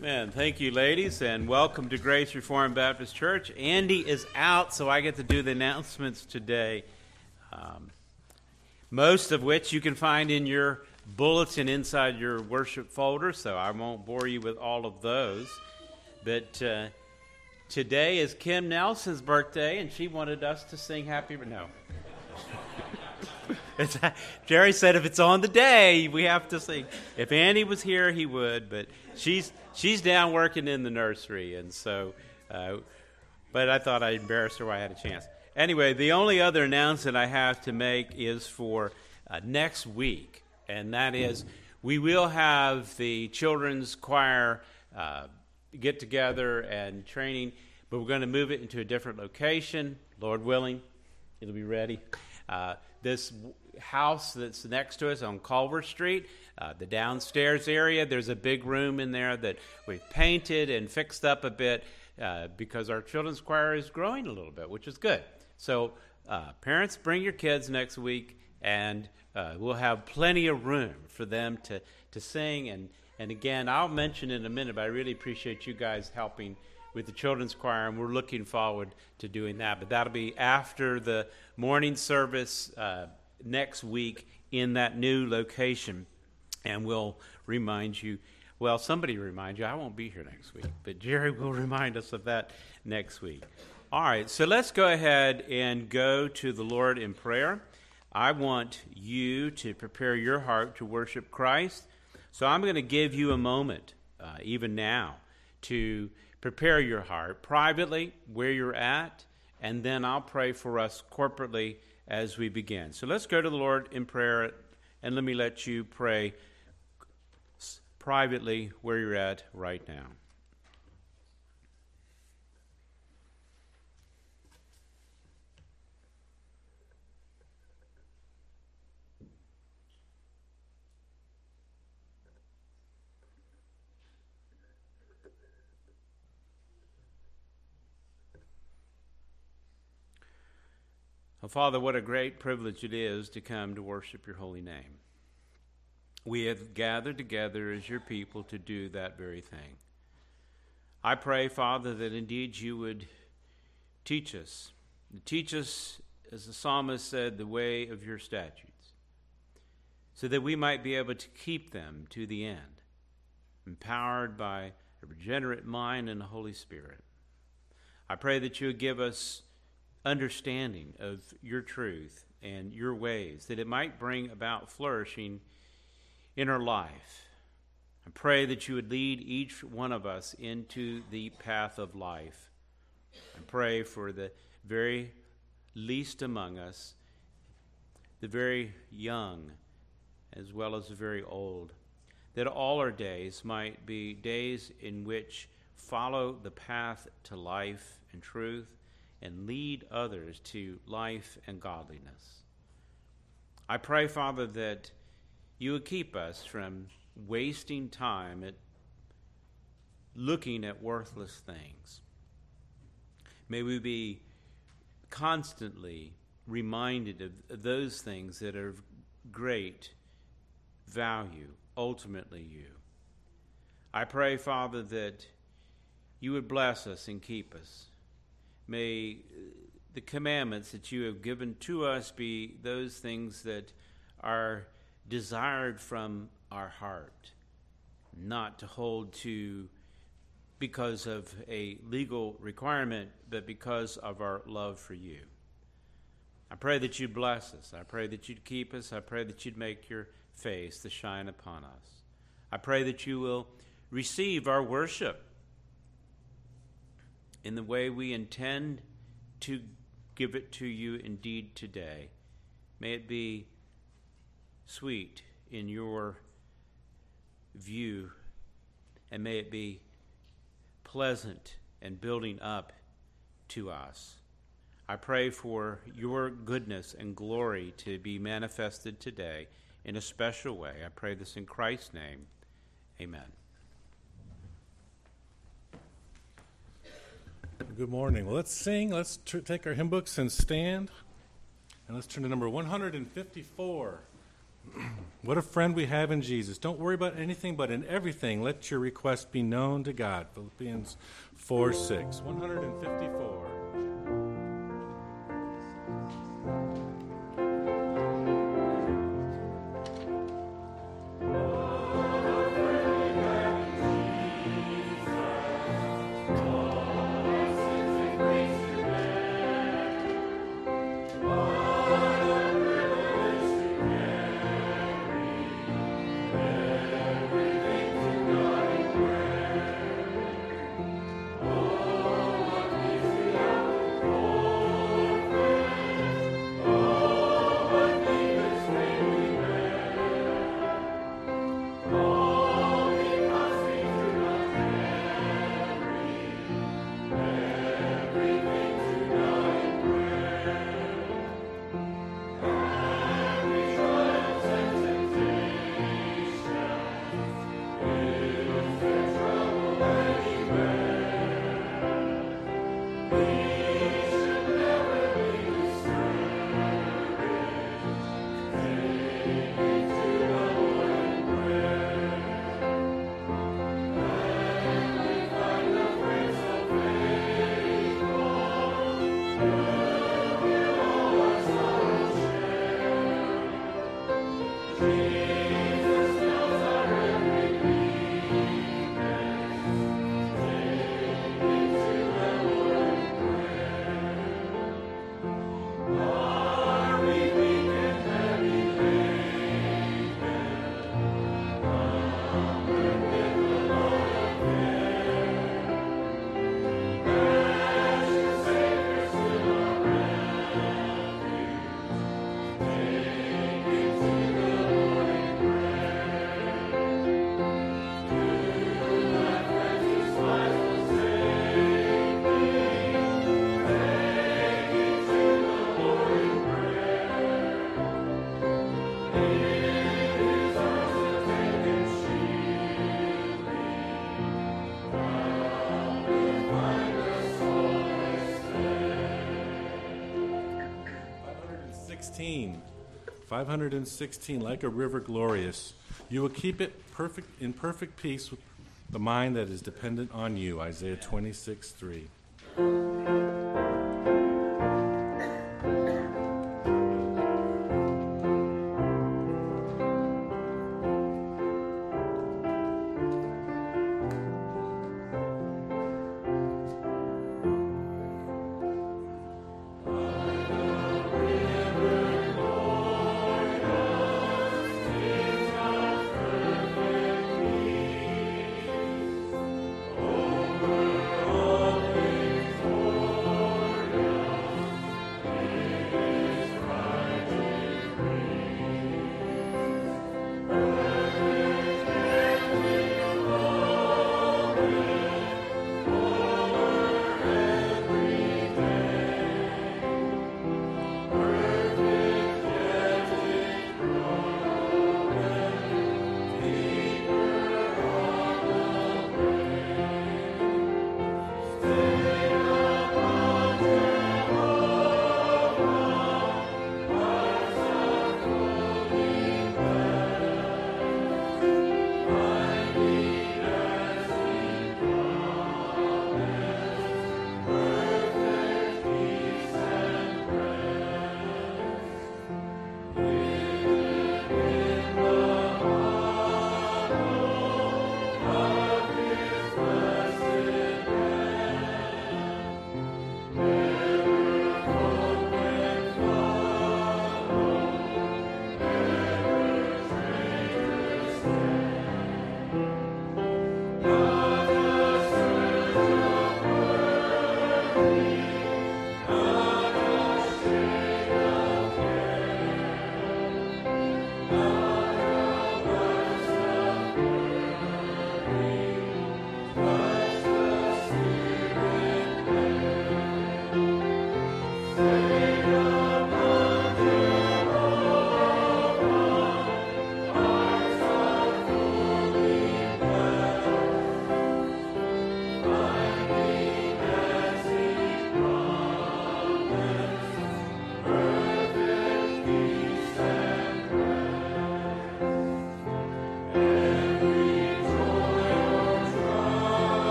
Amen. Thank you, ladies, and welcome to Grace Reformed Baptist Church. Andy is out, so I get to do the announcements today, most of which you can find in your bulletin inside your worship folder, so I won't bore you with all of those. But today is Kim Nelson's birthday, and she wanted us to sing happy... No. Jerry said if it's on the day, we have to sing. If Andy was here, he would, but she's down working in the nursery, and so, but I thought I embarrassed her while I had a chance. Anyway, the only other announcement I have to make is for next week, and that is we will have the children's choir get together and training, but we're going to move it into a different location, Lord willing. It'll be ready. This house that's next to us on Culver Street, the downstairs area, there's a big room in there that we've painted and fixed up a bit because our children's choir is growing a little bit, which is good. So parents, bring your kids next week, and we'll have plenty of room for them to sing. And again, I'll mention in a minute, but I really appreciate you guys helping with the children's choir, and we're looking forward to doing that. But that'll be after the morning service next week in that new location, and we'll remind you. Well, somebody remind you. I won't be here next week, but Jerry will remind us of that next week. All right, so let's go ahead and go to the Lord in prayer. I want you to prepare your heart to worship Christ, so I'm going to give you a moment, even now, to prepare your heart privately, where you're at, and then I'll pray for us corporately as we begin. So let's go to the Lord in prayer, and let me let you pray privately where you're at right now. Father, what a great privilege it is to come to worship your holy name. We have gathered together as your people to do that very thing. I pray, Father, that indeed you would teach us. Teach us, as the psalmist said, the way of your statutes, so that we might be able to keep them to the end, empowered by a regenerate mind and the Holy Spirit. I pray that you would give us understanding of your truth and your ways, that it might bring about flourishing in our life. I pray that you would lead each one of us into the path of life. I pray for the very least among us, the very young, as well as the very old, that all our days might be days in which follow the path to life and truth, and lead others to life and godliness. I pray, Father, that you would keep us from wasting time at looking at worthless things. May we be constantly reminded of those things that are of great value, ultimately you. I pray, Father, that you would bless us and keep us. May the commandments that you have given to us be those things that are desired from our heart, not to hold to because of a legal requirement, but because of our love for you. I pray that you'd bless us. I pray that you'd keep us. I pray that you'd make your face to shine upon us. I pray that you will receive our worship in the way we intend to give it to you indeed today. May it be sweet in your view, and may it be pleasant and building up to us. I pray for your goodness and glory to be manifested today in a special way. I pray this in Christ's name. Amen. Good morning. Well, let's sing. Let's take our hymn books and stand. And let's turn to number 154. What a friend we have in Jesus. Don't worry about anything, but in everything, let your request be known to God. Philippians 4, 6. 154. Like a river glorious. You will keep it perfect in perfect peace with the mind that is dependent on you. Isaiah 26, 3.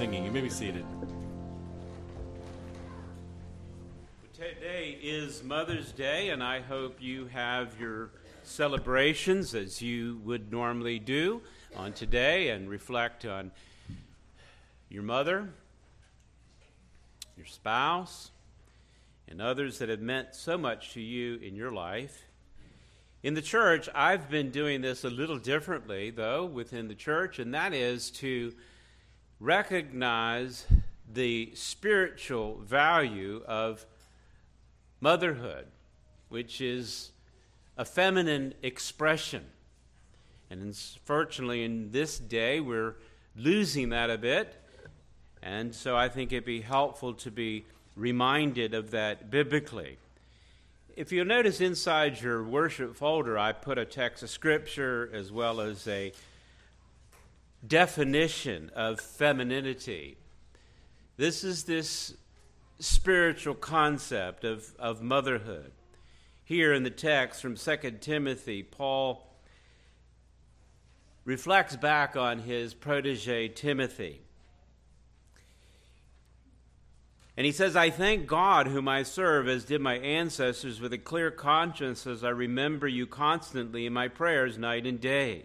singing. You may be seated. Today is Mother's Day, and I hope you have your celebrations as you would normally do on today and reflect on your mother, your spouse, and others that have meant so much to you in your life. In the church, I've been doing this a little differently, though, within the church, and that is to recognize the spiritual value of motherhood, which is a feminine expression. And unfortunately, in this day, we're losing that a bit. And so I think it'd be helpful to be reminded of that biblically. If you'll notice inside your worship folder, I put a text of scripture as well as a definition of femininity. This is this spiritual concept of motherhood. Here in the text from 2 Timothy, Paul reflects back on his protege Timothy. And he says, I thank God whom I serve, as did my ancestors, with a clear conscience as I remember you constantly in my prayers night and day.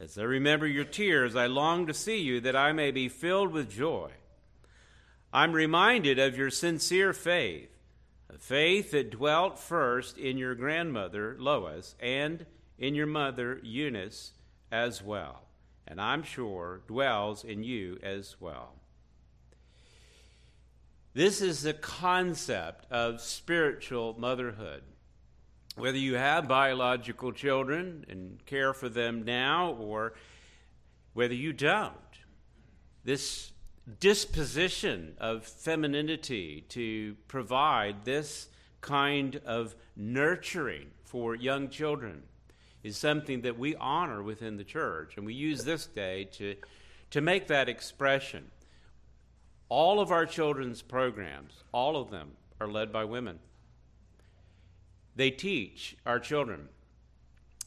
As I remember your tears, I long to see you that I may be filled with joy. I'm reminded of your sincere faith, a faith that dwelt first in your grandmother, Lois, and in your mother, Eunice, as well, and I'm sure dwells in you as well. This is the concept of spiritual motherhood. Whether you have biological children and care for them now, or whether you don't, this disposition of femininity to provide this kind of nurturing for young children is something that we honor within the church, and we use this day to make that expression. All of our children's programs, all of them, are led by women. They teach our children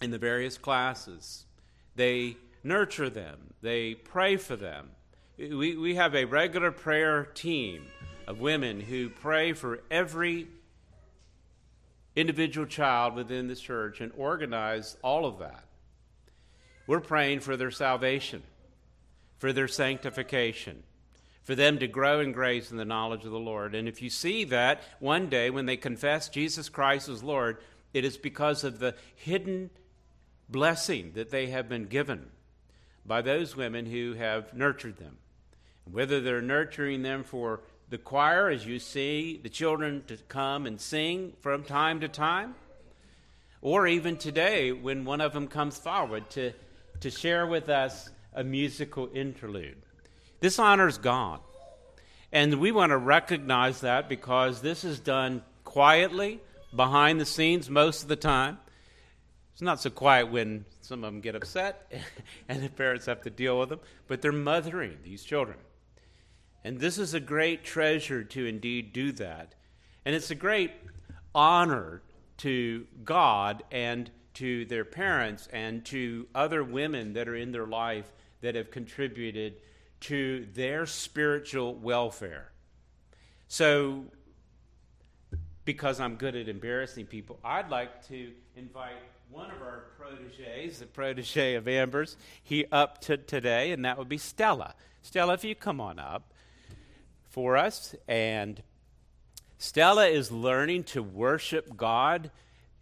in the various classes. They nurture them. They pray for them. We have a regular prayer team of women who pray for every individual child within the church and organize all of that. We're praying for their salvation, for their sanctification, for them to grow in grace and the knowledge of the Lord. And if you see that one day when they confess Jesus Christ as Lord, it is because of the hidden blessing that they have been given by those women who have nurtured them. Whether they're nurturing them for the choir, as you see the children to come and sing from time to time, or even today when one of them comes forward to share with us a musical interlude. This honors God, and we want to recognize that because this is done quietly, behind the scenes most of the time. It's not so quiet when some of them get upset and the parents have to deal with them, but they're mothering these children. And this is a great treasure to indeed do that. And it's a great honor to God and to their parents and to other women that are in their life that have contributed to their spiritual welfare. So, because I'm good at embarrassing people, I'd like to invite one of our proteges, the protege of Amber's, he up to today, and that would be Stella. Stella, if you come on up for us. And Stella is learning to worship God,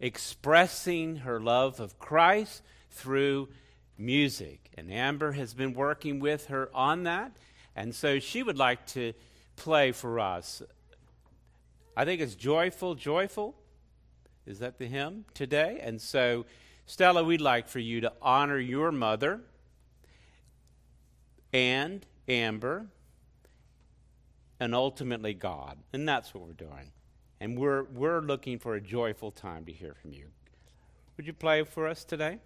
expressing her love of Christ through music. And Amber has been working with her on that. And so she would like to play for us. I think it's Joyful, Joyful. Is that the hymn today? And so, Stella, we'd like for you to honor your mother and Amber and ultimately God. And that's what we're doing. And we're looking for a joyful time to hear from you. Would you play for us today?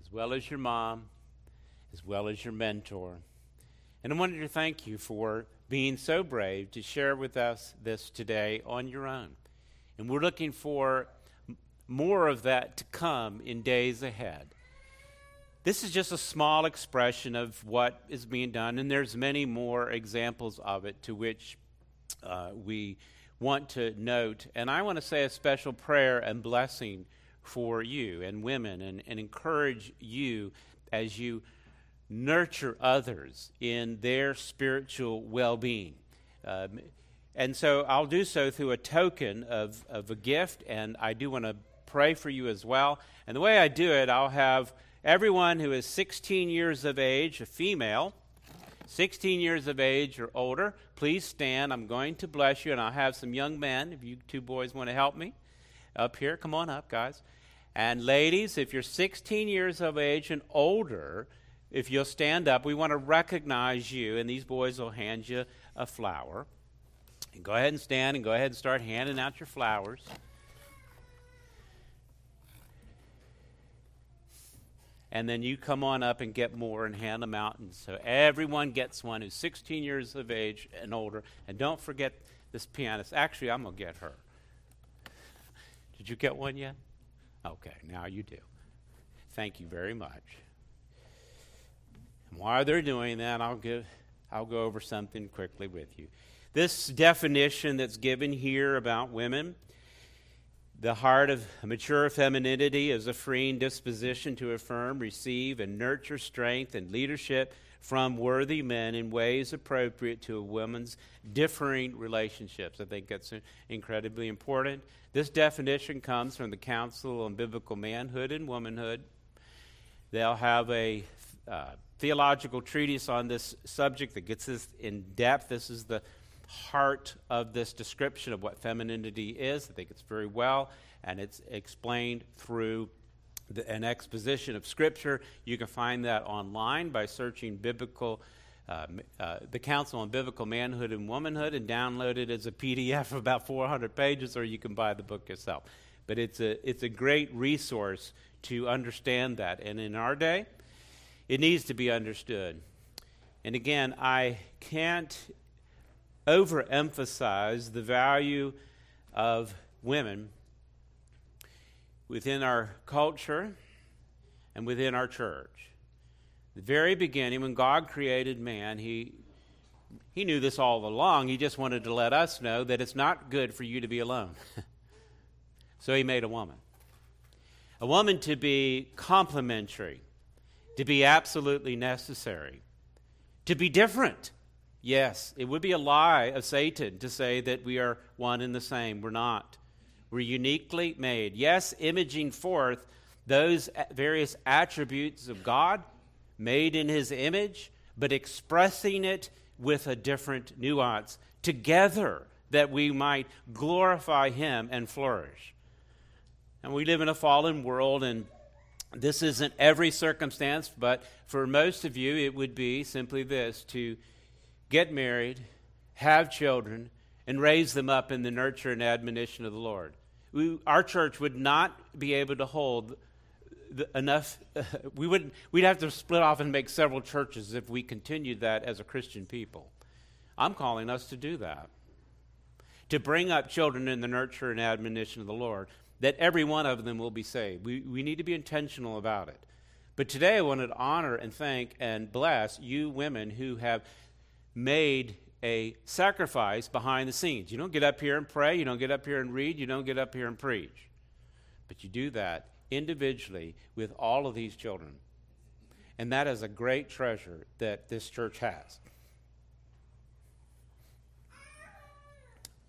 as well as your mom, as well as your mentor. And I wanted to thank you for being so brave to share with us this today on your own. And we're looking for more of that to come in days ahead. This is just a small expression of what is being done, and there's many more examples of it to which we want to note. And I want to say a special prayer and blessing for you and women, and encourage you as you nurture others in their spiritual well-being. And so I'll do so through a token of a gift, and I do want to pray for you as well. And the way I do it, I'll have everyone who is 16 years of age, a female, 16 years of age or older, please stand. I'm going to bless you, and I'll have some young men, if you two boys want to help me, up here. Come on up, guys. And ladies, if you're 16 years of age and older, if you'll stand up, we want to recognize you, and these boys will hand you a flower. And go ahead and stand, and go ahead and start handing out your flowers. And then you come on up and get more and hand them out. And so everyone gets one who's 16 years of age and older. And don't forget this pianist. Actually, I'm going to get her. Did you get one yet? Okay, now you do. Thank you very much. And while they're doing that, I'll go over something quickly with you. This definition that's given here about women: the heart of mature femininity is a freeing disposition to affirm, receive, and nurture strength and leadership from worthy men in ways appropriate to a woman's differing relationships. I think that's incredibly important. This definition comes from the Council on Biblical Manhood and Womanhood. They'll have a theological treatise on this subject that gets this in depth. This is the heart of this description of what femininity is. I think it's very well, and it's explained through an exposition of Scripture. You can find that online by searching biblical, the Council on Biblical Manhood and Womanhood, and download it as a PDF of about 400 pages, or you can buy the book yourself. But it's a great resource to understand that, and in our day, it needs to be understood. And again, I can't overemphasize the value of women within our culture and within our church. The very beginning, when God created man, he knew this all along. He just wanted to let us know that it's not good for you to be alone. So he made a woman to be complementary, to be absolutely necessary, to be different. Yes, it would be a lie of Satan to say that we are one and the same. We're not. We're uniquely made. Yes, imaging forth those various attributes of God, made in his image, but expressing it with a different nuance, together that we might glorify him and flourish. And we live in a fallen world, and this isn't every circumstance, but for most of you, it would be simply this: to get married, have children, and raise them up in the nurture and admonition of the Lord. Our church would not be able to hold enough. We'd have to split off and make several churches if we continued that as a Christian people. I'm calling us to do that, to bring up children in the nurture and admonition of the Lord, that every one of them will be saved. We need to be intentional about it. But today I want to honor and thank and bless you women who have made a sacrifice behind the scenes. You don't get up here and pray. You don't get up here and read. You don't get up here and preach. But you do that individually with all of these children. And that is a great treasure that this church has.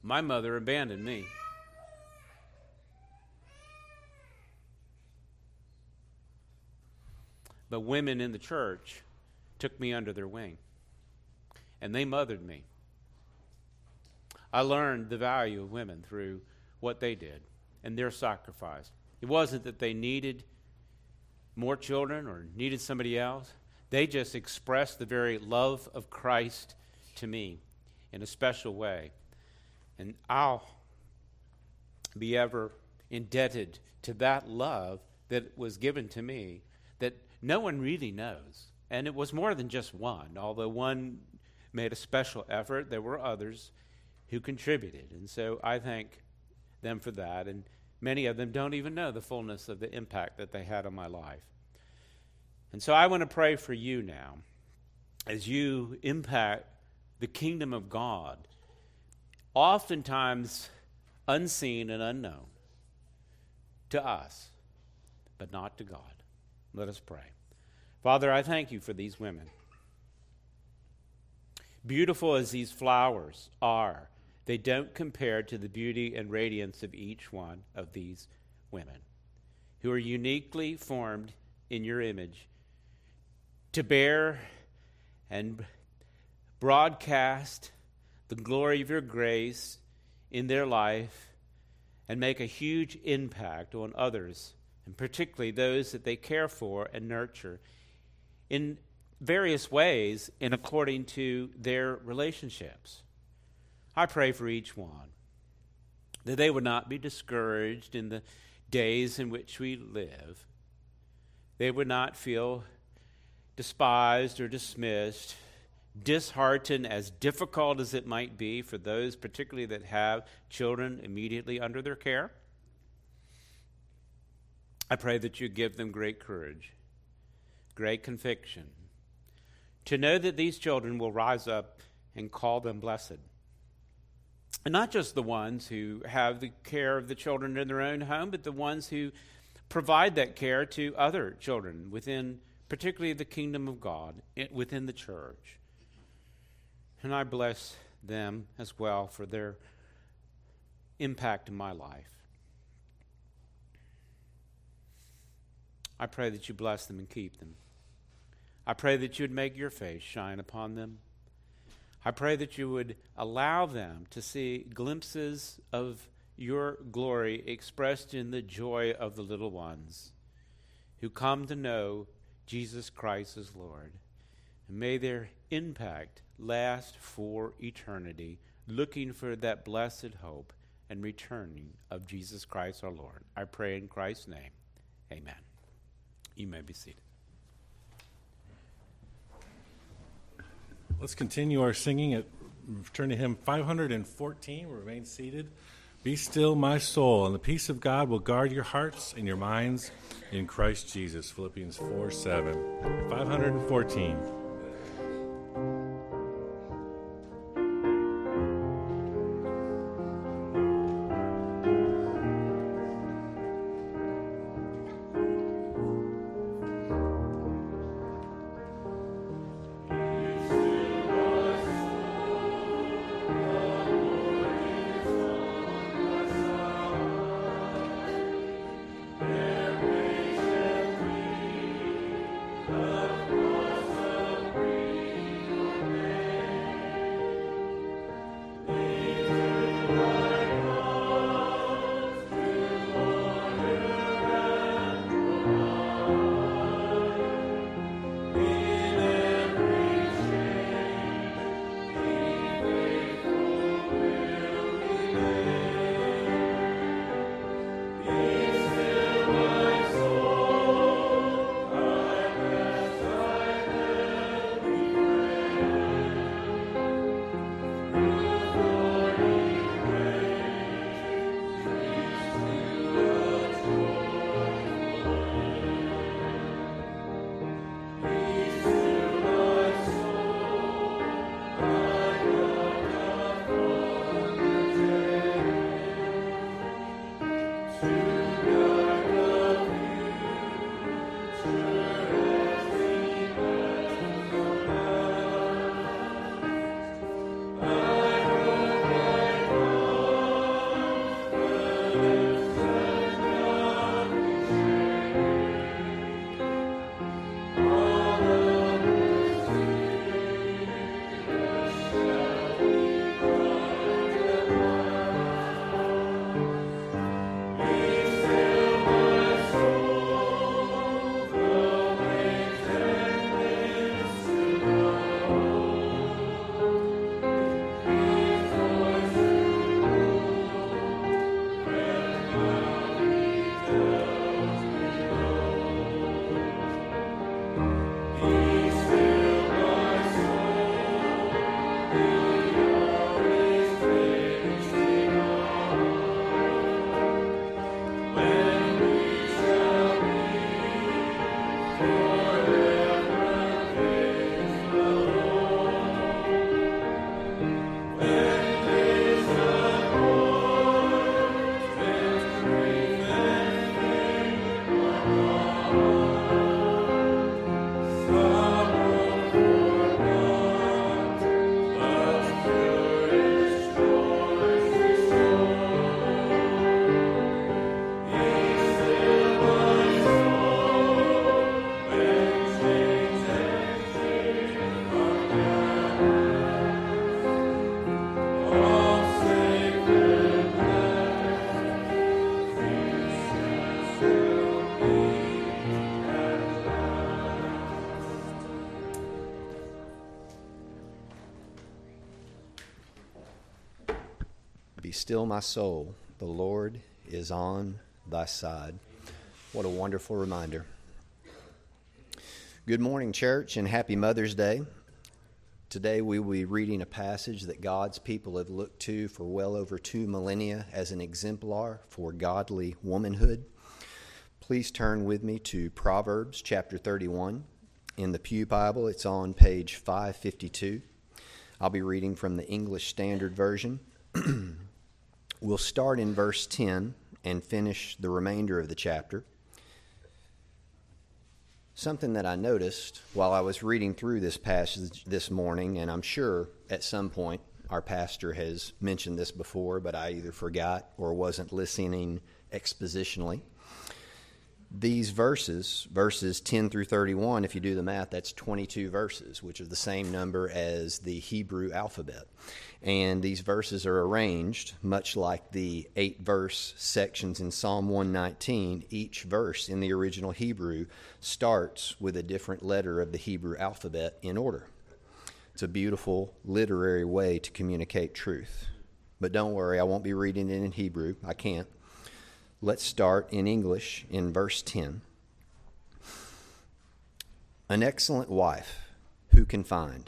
My mother abandoned me. But women in the church took me under their wing. And they mothered me. I learned the value of women through what they did and their sacrifice. It wasn't that they needed more children or needed somebody else. They just expressed the very love of Christ to me in a special way. And I'll be ever indebted to that love that was given to me, that no one really knows. And it was more than just one. Although one made a special effort, there were others who contributed. And so I thank them for that. And many of them don't even know the fullness of the impact that they had on my life. And so I want to pray for you now as you impact the kingdom of God, oftentimes unseen and unknown to us, but not to God. Let us pray. Father, I thank you for these women. Beautiful as these flowers are, they don't compare to the beauty and radiance of each one of these women who are uniquely formed in your image to bear and broadcast the glory of your grace in their life and make a huge impact on others, and particularly those that they care for and nurture in various ways and according to their relationships. I pray for each one that they would not be discouraged in the days in which we live. They would not feel despised or dismissed, disheartened, as difficult as it might be for those particularly that have children immediately under their care. I pray that you give them great courage, great conviction, to know that these children will rise up and call them blessed. And not just the ones who have the care of the children in their own home, but the ones who provide that care to other children within, particularly the kingdom of God, within the church. And I bless them as well for their impact in my life. I pray that you bless them and keep them. I pray that you would make your face shine upon them. I pray that you would allow them to see glimpses of your glory expressed in the joy of the little ones who come to know Jesus Christ as Lord. And may their impact last for eternity, looking for that blessed hope and returning of Jesus Christ our Lord. I pray in Christ's name. Amen. You may be seated. Let's continue our singing at turn to hymn 514. Remain seated. Be still, my soul, and the peace of God will guard your hearts and your minds in Christ Jesus. Philippians 4:7. 514. Be still, my soul. The Lord is on thy side. What a wonderful reminder. Good morning, church, and happy Mother's Day. Today we will be reading a passage that God's people have looked to for well over 2 millennia as an exemplar for godly womanhood. Please turn with me to Proverbs chapter 31. In the Pew Bible, it's on page 552. I'll be reading from the English Standard Version. We'll start in verse 10 and finish the remainder of the chapter. Something that I noticed while I was reading through this passage this morning, and I'm sure at some point our pastor has mentioned this before, but I either forgot or wasn't listening expositionally. These verses 10 through 31, if you do the math, that's 22 verses, which is the same number as the Hebrew alphabet. And these verses are arranged much like the 8-verse sections in Psalm 119. Each verse in the original Hebrew starts with a different letter of the Hebrew alphabet in order. It's a beautiful literary way to communicate truth. But don't worry, I won't be reading it in Hebrew. I can't. Let's start in English in verse 10. An excellent wife, who can find?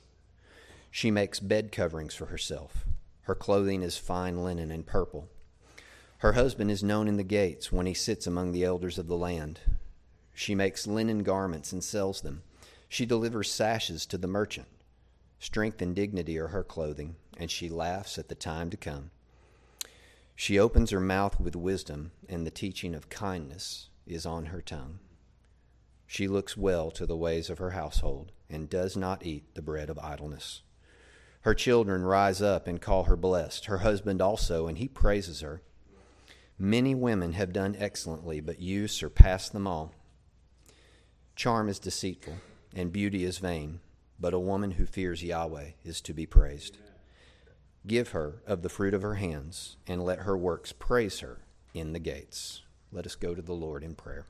She makes bed coverings for herself. Her clothing is fine linen and purple. Her husband is known in the gates when he sits among the elders of the land. She makes linen garments and sells them. She delivers sashes to the merchant. Strength and dignity are her clothing, and she laughs at the time to come. She opens her mouth with wisdom, and the teaching of kindness is on her tongue. She looks well to the ways of her household and does not eat the bread of idleness. Her children rise up and call her blessed, her husband also, and he praises her. Many women have done excellently, but you surpass them all. Charm is deceitful and beauty is vain, but a woman who fears Yahweh is to be praised. Give her of the fruit of her hands, and let her works praise her in the gates. Let us go to the Lord in prayer.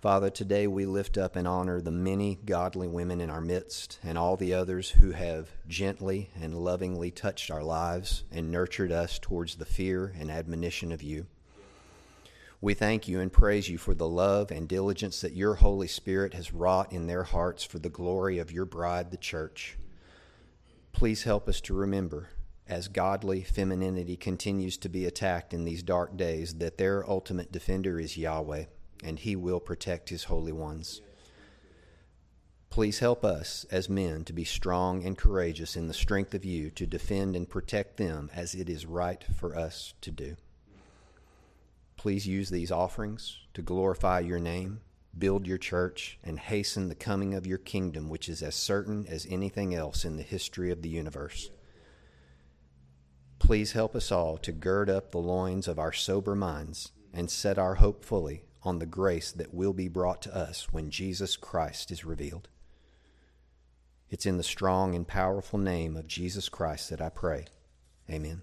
Father, today we lift up and honor the many godly women in our midst and all the others who have gently and lovingly touched our lives and nurtured us towards the fear and admonition of you. We thank you and praise you for the love and diligence that your Holy Spirit has wrought in their hearts for the glory of your bride, the church. Please help us to remember, as godly femininity continues to be attacked in these dark days, that their ultimate defender is Yahweh, and he will protect his holy ones. Please help us as men to be strong and courageous in the strength of you to defend and protect them as it is right for us to do. Please use these offerings to glorify your name, build your church, and hasten the coming of your kingdom, which is as certain as anything else in the history of the universe. Please help us all to gird up the loins of our sober minds and set our hope fully on the grace that will be brought to us when Jesus Christ is revealed. It's in the strong and powerful name of Jesus Christ that I pray. Amen.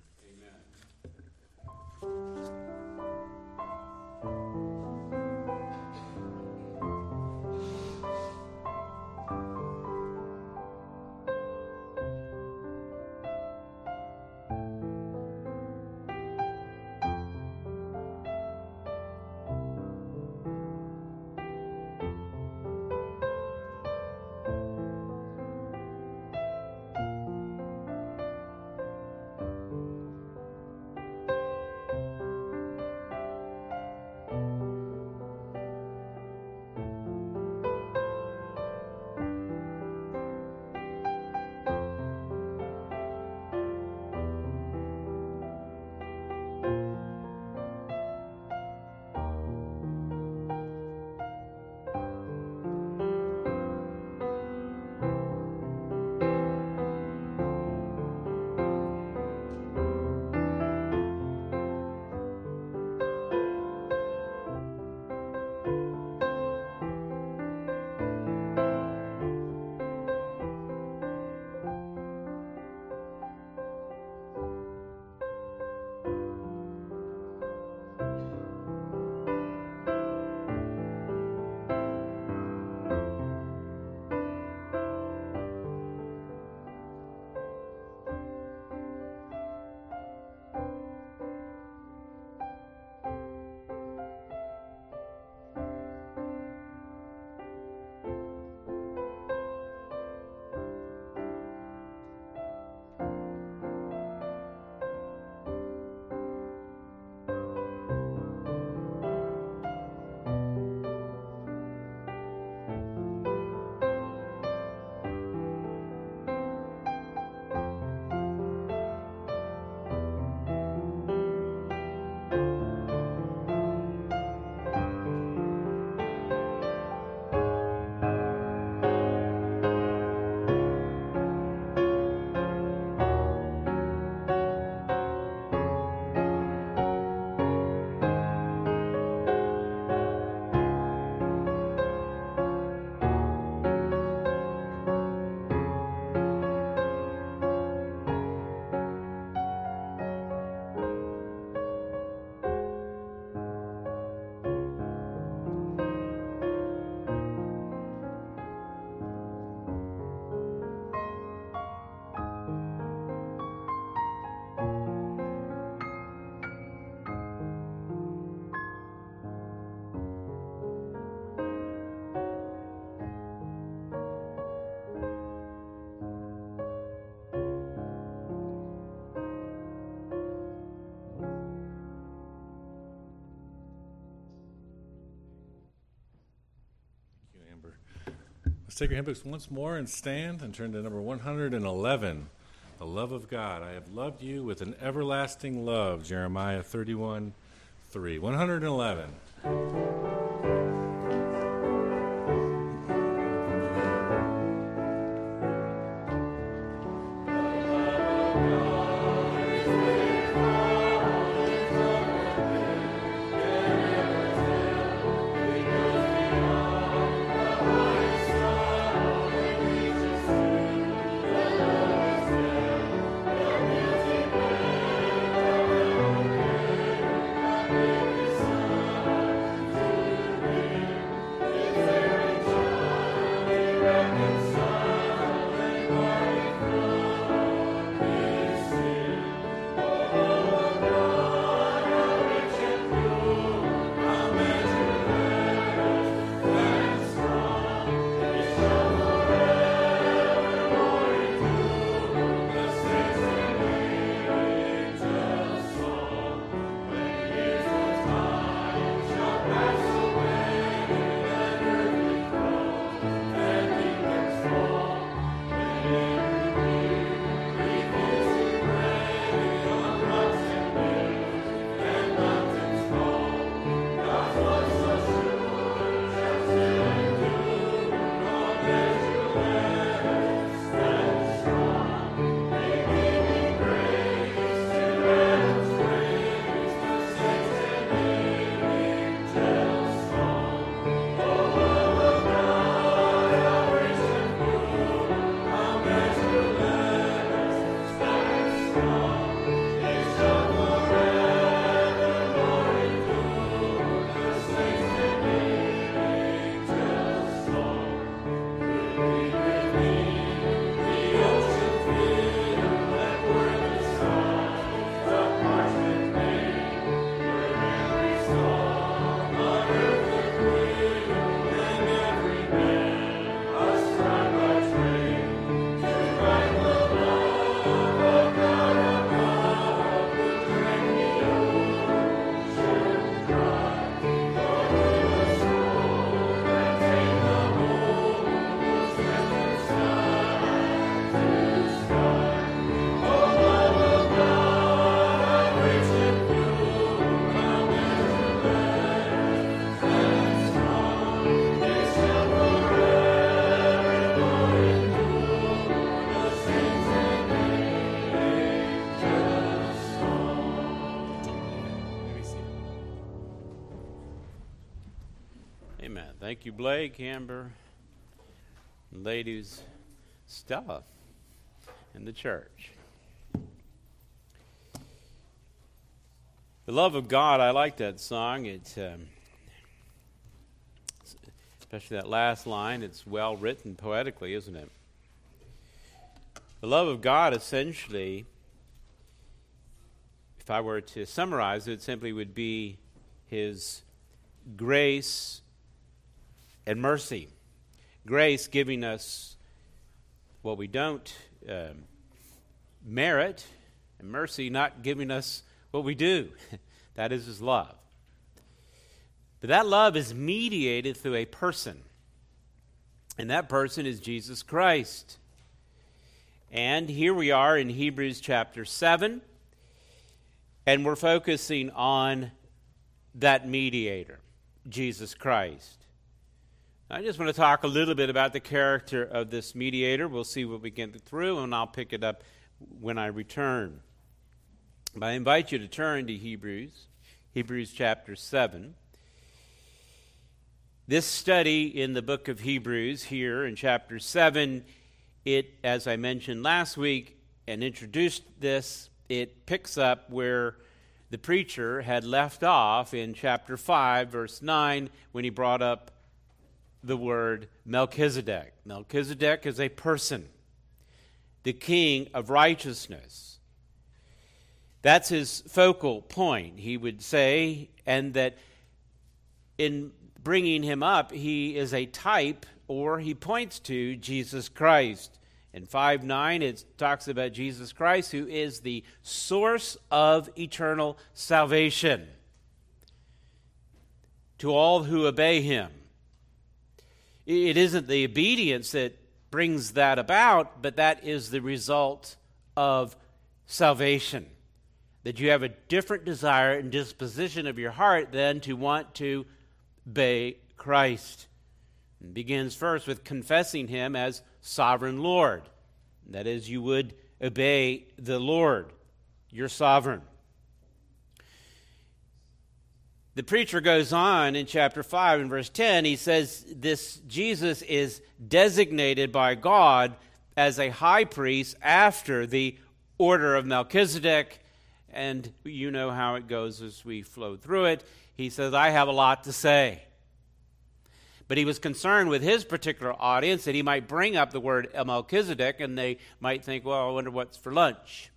Let's take our hymn books once more and stand and turn to number 111, The Love of God. I have loved you with an everlasting love, Jeremiah 31, 3. 111. Thank you, Blake, Amber, ladies, Stella, and the church. The Love of God, I like that song. It's especially that last line. It's well written poetically, isn't it? The love of God, essentially, if I were to summarize it, simply would be His grace and mercy. Grace giving us what we don't merit, and mercy not giving us what we do. That is His love. But that love is mediated through a person, and that person is Jesus Christ. And here we are in Hebrews chapter 7, and we're focusing on that mediator, Jesus Christ. I just want to talk a little bit about the character of this mediator. We'll see what we get through, and I'll pick it up when I return. But I invite you to turn to Hebrews chapter 7. This study in the book of Hebrews here in chapter 7, it, as I mentioned last week and introduced this, it picks up where the preacher had left off in chapter 5, verse 9, when he brought up the word Melchizedek. Melchizedek is a person, the king of righteousness. That's his focal point, he would say, and that in bringing him up, he is a type, or he points to Jesus Christ. In 5:9, it talks about Jesus Christ, who is the source of eternal salvation to all who obey Him. It isn't the obedience that brings that about, but that is the result of salvation, that you have a different desire and disposition of your heart than to want to obey Christ. It begins first with confessing him as sovereign Lord. That is, you would obey the Lord, your sovereign. The preacher goes on in chapter 5 and verse 10. He says this Jesus is designated by God as a high priest after the order of Melchizedek. And you know how it goes as we flow through it. He says, I have a lot to say. But he was concerned with his particular audience that he might bring up the word Melchizedek and they might think, well, I wonder what's for lunch.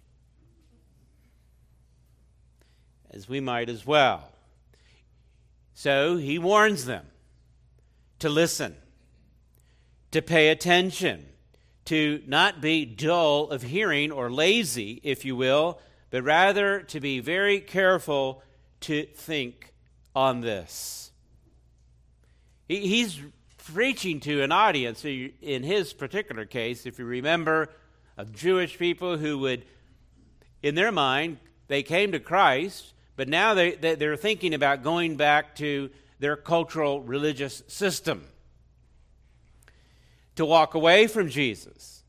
As we might as well. So he warns them to listen, to pay attention, to not be dull of hearing or lazy, if you will, but rather to be very careful to think on this. He's preaching to an audience, in his particular case, if you remember, of Jewish people who would, in their mind, they came to Christ. But now they're thinking about going back to their cultural religious system to walk away from Jesus.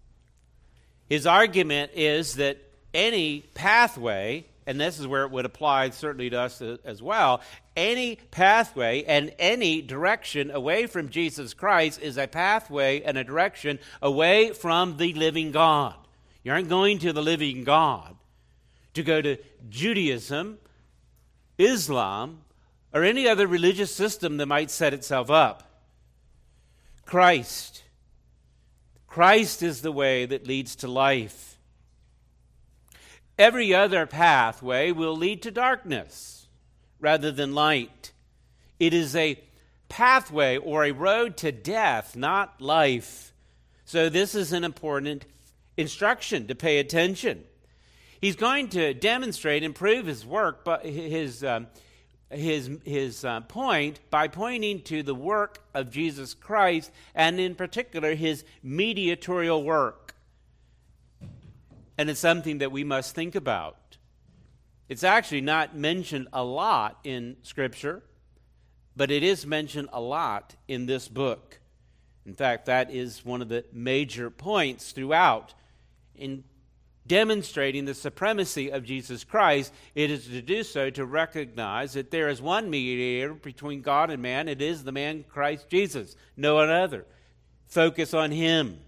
His argument is that any pathway, and this is where it would apply certainly to us as well, any pathway and any direction away from Jesus Christ is a pathway and a direction away from the living God. You aren't going to the living God to go to Judaism, Islam, or any other religious system that might set itself up. Christ is the way that leads to life. Every other pathway will lead to darkness rather than light. It is a pathway or a road to death, not life. So this is an important instruction to pay attention. He's going to demonstrate and prove his work, but his point by pointing to the work of Jesus Christ and in particular his mediatorial work. And it's something that we must think about. It's actually not mentioned a lot in Scripture, but it is mentioned a lot in this book. In fact, that is one of the major points throughout in demonstrating the supremacy of Jesus Christ. It is to do so to recognize that there is one mediator between God and man. It is the man Christ Jesus, no one other. Focus on him.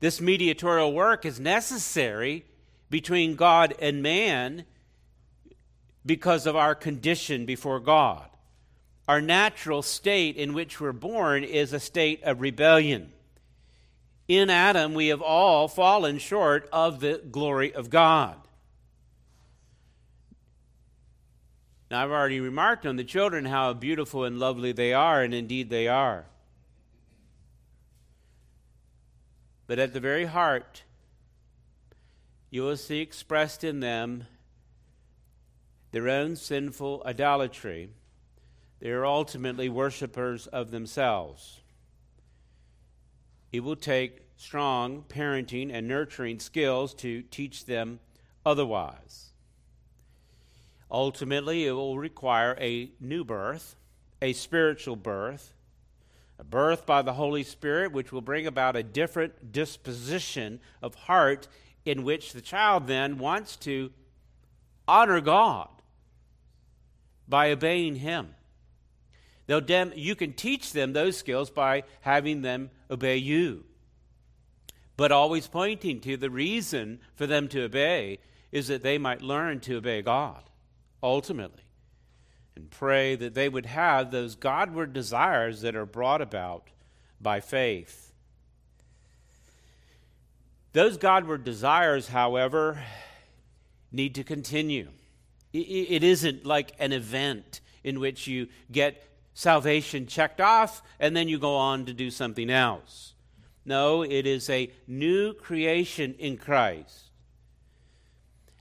This mediatorial work is necessary between God and man because of our condition before God. Our natural state in which we're born is a state of rebellion. In Adam, we have all fallen short of the glory of God. Now, I've already remarked on the children how beautiful and lovely they are, and indeed they are. But at the very heart, you will see expressed in them their own sinful idolatry. They are ultimately worshipers of themselves. It will take strong parenting and nurturing skills to teach them otherwise. Ultimately, it will require a new birth, a spiritual birth, a birth by the Holy Spirit, which will bring about a different disposition of heart in which the child then wants to honor God by obeying him. You can teach them those skills by having them obey you. But always pointing to the reason for them to obey is that they might learn to obey God, ultimately. And pray that they would have those Godward desires that are brought about by faith. Those Godward desires, however, need to continue. It isn't like an event in which you get salvation checked off, and then you go on to do something else. No, it is a new creation in Christ.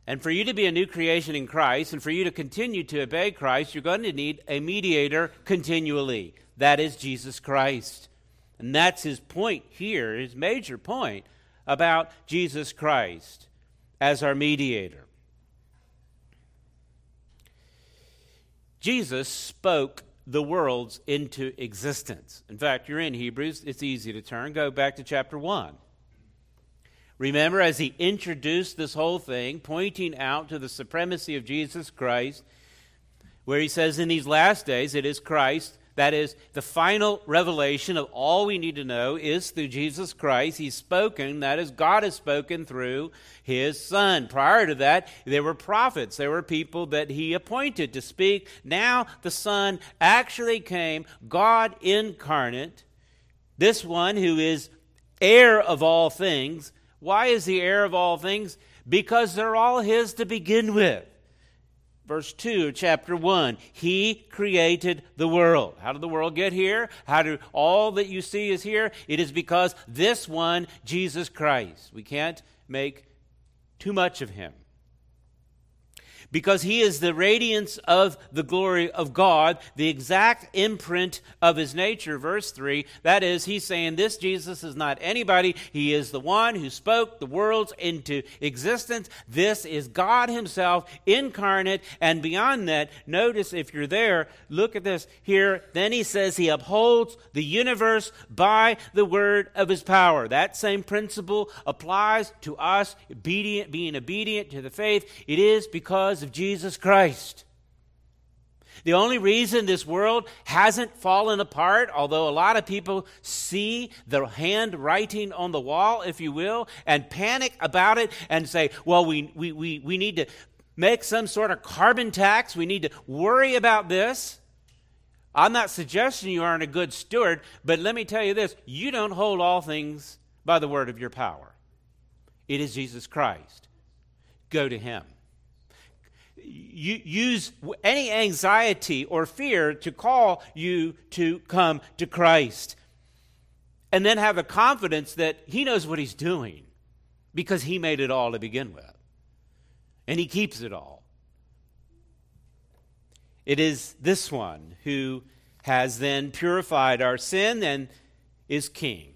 And for you to be a new creation in Christ and for you to continue to obey Christ, you're going to need a mediator continually. That is Jesus Christ. And that's his point here, his major point about Jesus Christ as our mediator. Jesus spoke the worlds into existence. In fact, you're in Hebrews. It's easy to turn. Go back to chapter 1. Remember, as he introduced this whole thing, pointing out to the supremacy of Jesus Christ, where he says in these last days it is Christ, that is, the final revelation of all we need to know is through Jesus Christ. He's spoken, that is, God has spoken through his Son. Prior to that, there were prophets. There were people that he appointed to speak. Now the Son actually came, God incarnate, this one who is heir of all things. Why is he heir of all things? Because they're all his to begin with. Verse 2 of chapter 1, he created the world. How did the world get here? How do all that you see is here? It is because this one, Jesus Christ. We can't make too much of him. Because he is the radiance of the glory of God, the exact imprint of his nature, verse 3. That is, he's saying this Jesus is not anybody. He is the one who spoke the worlds into existence. This is God himself incarnate. And beyond that, notice if you're there, look at this here. Then he says he upholds the universe by the word of his power. That same principle applies to us, being obedient to the faith. It is because of Jesus Christ. The only reason this world hasn't fallen apart, although a lot of people see the handwriting on the wall, if you will, and panic about it and say, well, we need to make some sort of carbon tax. We need to worry about this. I'm not suggesting you aren't a good steward, but let me tell you this. You don't hold all things by the word of your power. It is Jesus Christ. Go to him. You use any anxiety or fear to call you to come to Christ. And then have the confidence that he knows what he's doing because he made it all to begin with. And he keeps it all. It is this one who has then purified our sin and is king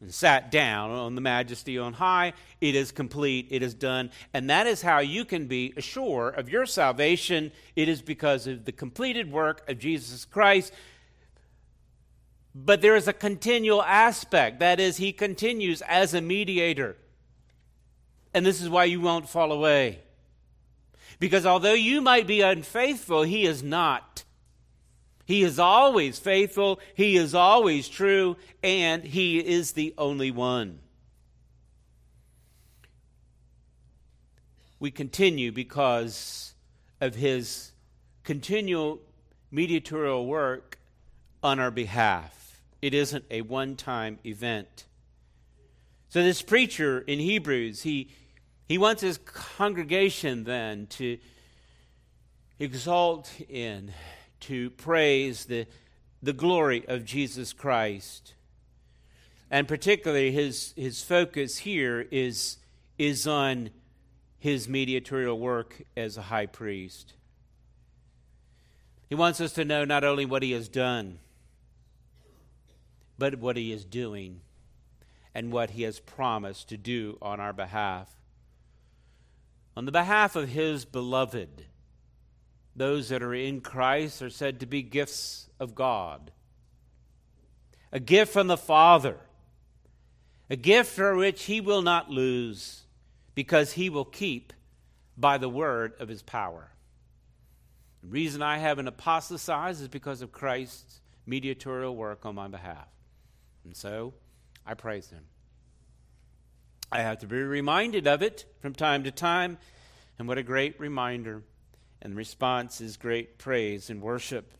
and sat down on the majesty on high. It is complete. It is done. And that is how you can be assured of your salvation. It is because of the completed work of Jesus Christ. But there is a continual aspect. That is, he continues as a mediator. And this is why you won't fall away. Because although you might be unfaithful, he is not. He is always faithful, he is always true, and he is the only one. We continue because of his continual mediatorial work on our behalf. It isn't a one-time event. So this preacher in Hebrews, he wants his congregation then to exalt in, to praise the glory of Jesus Christ. And particularly his focus here is on his mediatorial work as a high priest. He wants us to know not only what he has done, but what he is doing and what he has promised to do on our behalf. On the behalf of his beloved, those that are in Christ are said to be gifts of God. A gift from the Father. A gift for which he will not lose because he will keep by the word of his power. The reason I haven't apostatized is because of Christ's mediatorial work on my behalf. And so I praise him. I have to be reminded of it from time to time. And what a great reminder. And the response is great praise and worship.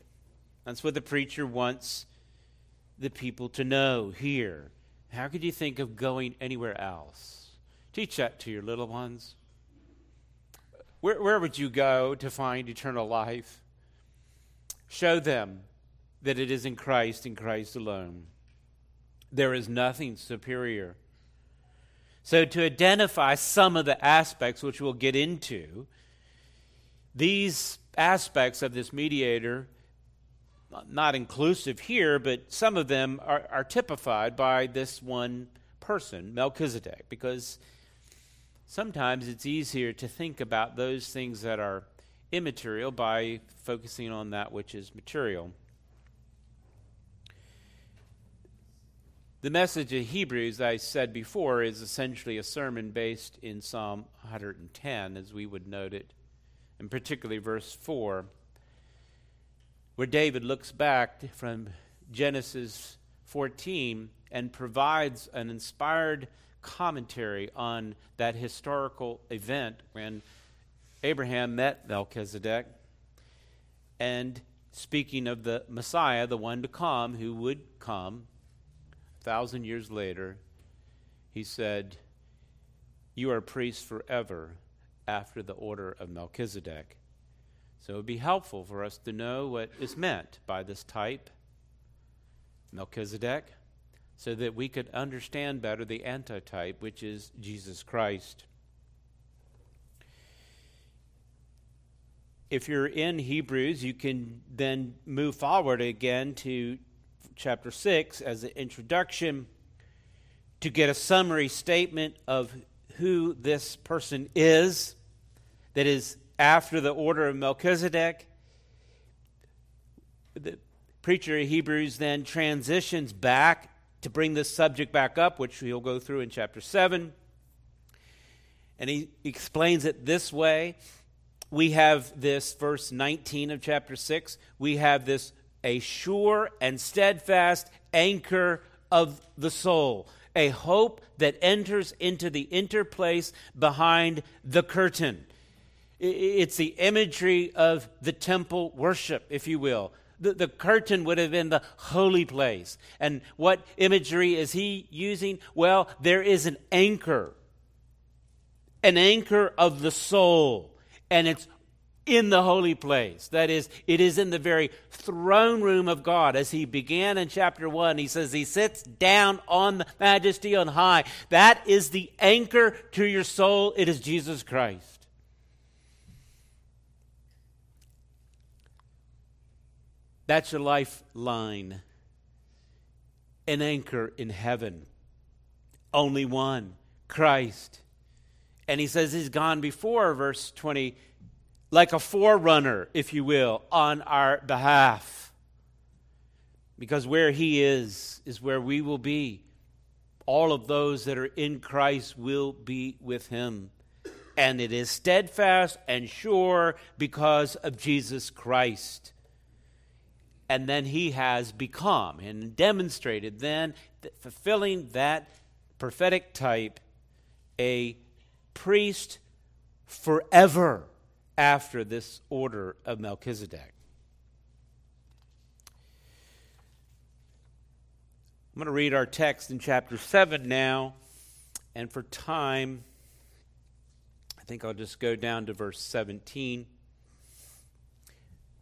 That's what the preacher wants the people to know here. How could you think of going anywhere else? Teach that to your little ones. Where would you go to find eternal life? Show them that it is in Christ alone. There is nothing superior. So to identify some of the aspects which we'll get into, these aspects of this mediator, not inclusive here, but some of them are typified by this one person, Melchizedek, because sometimes it's easier to think about those things that are immaterial by focusing on that which is material. The message of Hebrews, I said before, is essentially a sermon based in Psalm 110, as we would note it, and particularly verse 4, where David looks back from Genesis 14 and provides an inspired commentary on that historical event when Abraham met Melchizedek, and speaking of the Messiah, the one to come, who would come 1,000 years later, he said, "You are priests forever after the order of Melchizedek." So it would be helpful for us to know what is meant by this type, Melchizedek, so that we could understand better the antitype, which is Jesus Christ. If you're in Hebrews, you can then move forward again to chapter 6 as an introduction to get a summary statement of who this person is that is after the order of Melchizedek. The preacher of Hebrews then transitions back to bring this subject back up, which he'll go through in chapter 7. And he explains it this way. We have this verse 19 of chapter 6. We have this, a sure and steadfast anchor of the soul, a hope that enters into the interplace behind the curtain. It's the imagery of the temple worship, if you will. The curtain would have been the holy place. And what imagery is he using? Well, there is an anchor of the soul. And it's in the holy place. That is, it is in the very throne room of God. As he began in chapter 1, he says he sits down on the majesty on high. That is the anchor to your soul. It is Jesus Christ. That's your lifeline. An anchor in heaven. Only one, Christ. And he says he's gone before, verse 20, like a forerunner, if you will, on our behalf. Because where he is where we will be. All of those that are in Christ will be with him. And it is steadfast and sure because of Jesus Christ. And then he has become and demonstrated then, fulfilling that prophetic type, a priest forever after this order of Melchizedek. I'm going to read our text in chapter 7 now, and for time, I think I'll just go down to verse 17,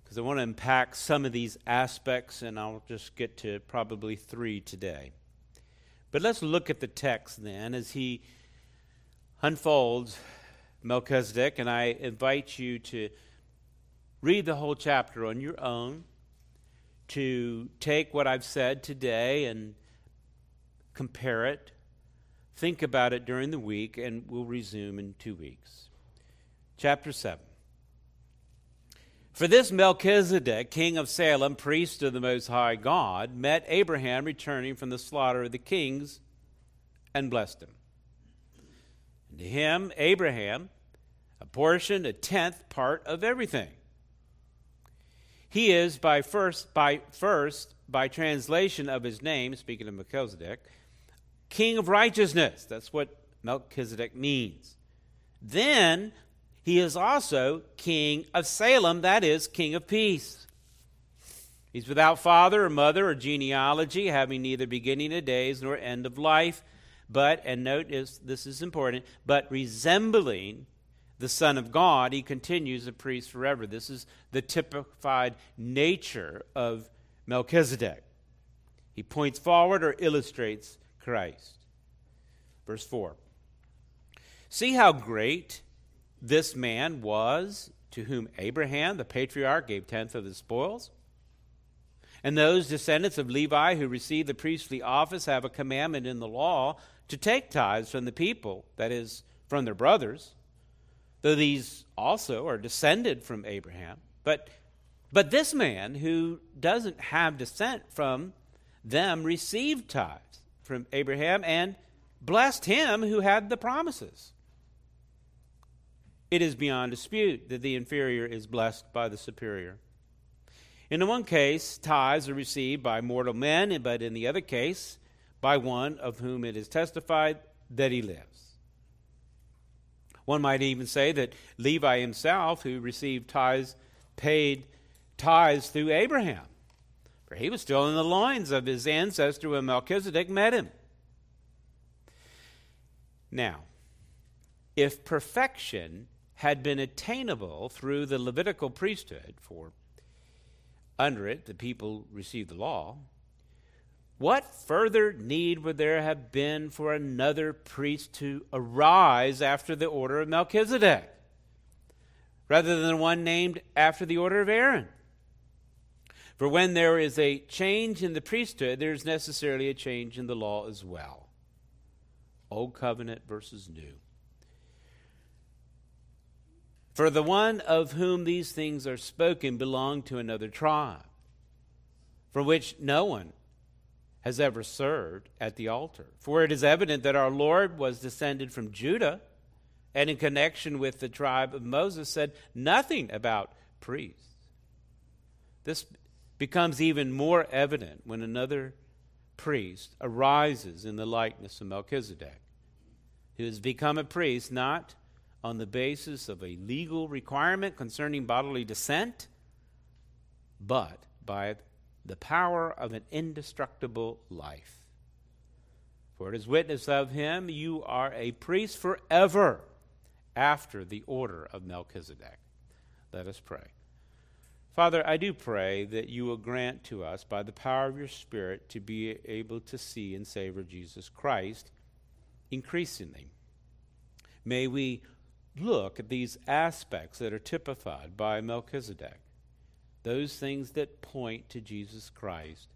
because I want to unpack some of these aspects, and I'll just get to probably 3 today. But let's look at the text then as he unfolds Melchizedek, and I invite you to read the whole chapter on your own, to take what I've said today and compare it, think about it during the week, and we'll resume in 2 weeks. Chapter 7. For this Melchizedek, king of Salem, priest of the Most High God, met Abraham returning from the slaughter of the kings and blessed him. To him, Abraham, apportioned a tenth part of everything. He is by translation of his name, speaking of Melchizedek, king of righteousness. That's what Melchizedek means. Then he is also king of Salem, that is, king of peace. He's without father or mother or genealogy, having neither beginning of days nor end of life. But, and notice this is important, but resembling the Son of God, he continues a priest forever. This is the typified nature of Melchizedek. He points forward or illustrates Christ. Verse 4. See how great this man was to whom Abraham, the patriarch, gave tenth of the spoils. And those descendants of Levi who receive the priestly office have a commandment in the law to take tithes from the people, that is, from their brothers, though these also are descended from Abraham. But this man who doesn't have descent from them received tithes from Abraham and blessed him who had the promises. It is beyond dispute that the inferior is blessed by the superior. In the one case, tithes are received by mortal men, but in the other case, by one of whom it is testified that he lives. One might even say that Levi himself, who received tithes, paid tithes through Abraham, for he was still in the loins of his ancestor when Melchizedek met him. Now, if perfection had been attainable through the Levitical priesthood, for under it the people received the law, what further need would there have been for another priest to arise after the order of Melchizedek, rather than one named after the order of Aaron? For when there is a change in the priesthood, there is necessarily a change in the law as well. Old covenant versus new. For the one of whom these things are spoken belonged to another tribe, for which no one has ever served at the altar. For it is evident that our Lord was descended from Judah, and in connection with the tribe of Moses said nothing about priests. This becomes even more evident when another priest arises in the likeness of Melchizedek, who has become a priest not on the basis of a legal requirement concerning bodily descent, but by the power of an indestructible life. For it is witness of him, you are a priest forever after the order of Melchizedek. Let us pray. Father, I do pray that you will grant to us by the power of your Spirit to be able to see and savor Jesus Christ increasingly. May we look at these aspects that are typified by Melchizedek, those things that point to Jesus Christ,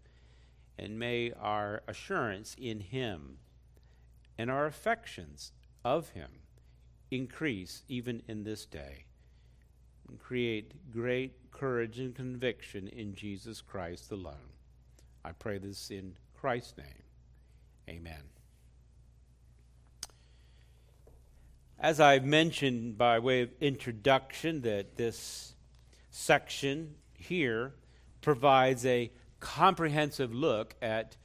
and may our assurance in him and our affections of him increase even in this day, and create great courage and conviction in Jesus Christ alone. I pray this in Christ's name. Amen. As I've mentioned by way of introduction, that this section here provides a comprehensive look at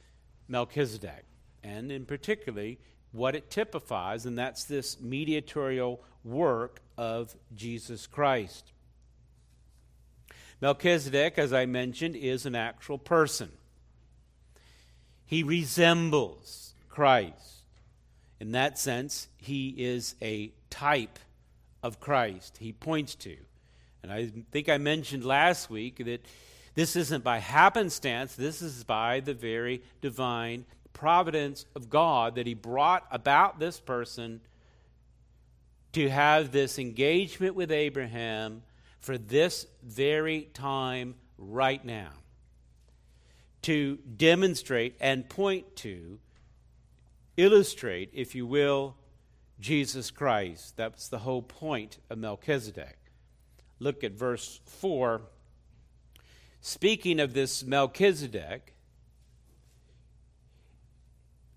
Melchizedek, and in particular what it typifies, and that's this mediatorial work of Jesus Christ. Melchizedek, as I mentioned, is an actual person. He resembles Christ. In that sense, he is a type of Christ. He points to. And I think I mentioned last week that this isn't by happenstance. This is by the very divine providence of God that he brought about this person to have this engagement with Abraham for this very time right now, to demonstrate and point to, illustrate, if you will, Jesus Christ. That's the whole point of Melchizedek. Look at verse 4. Speaking of this Melchizedek,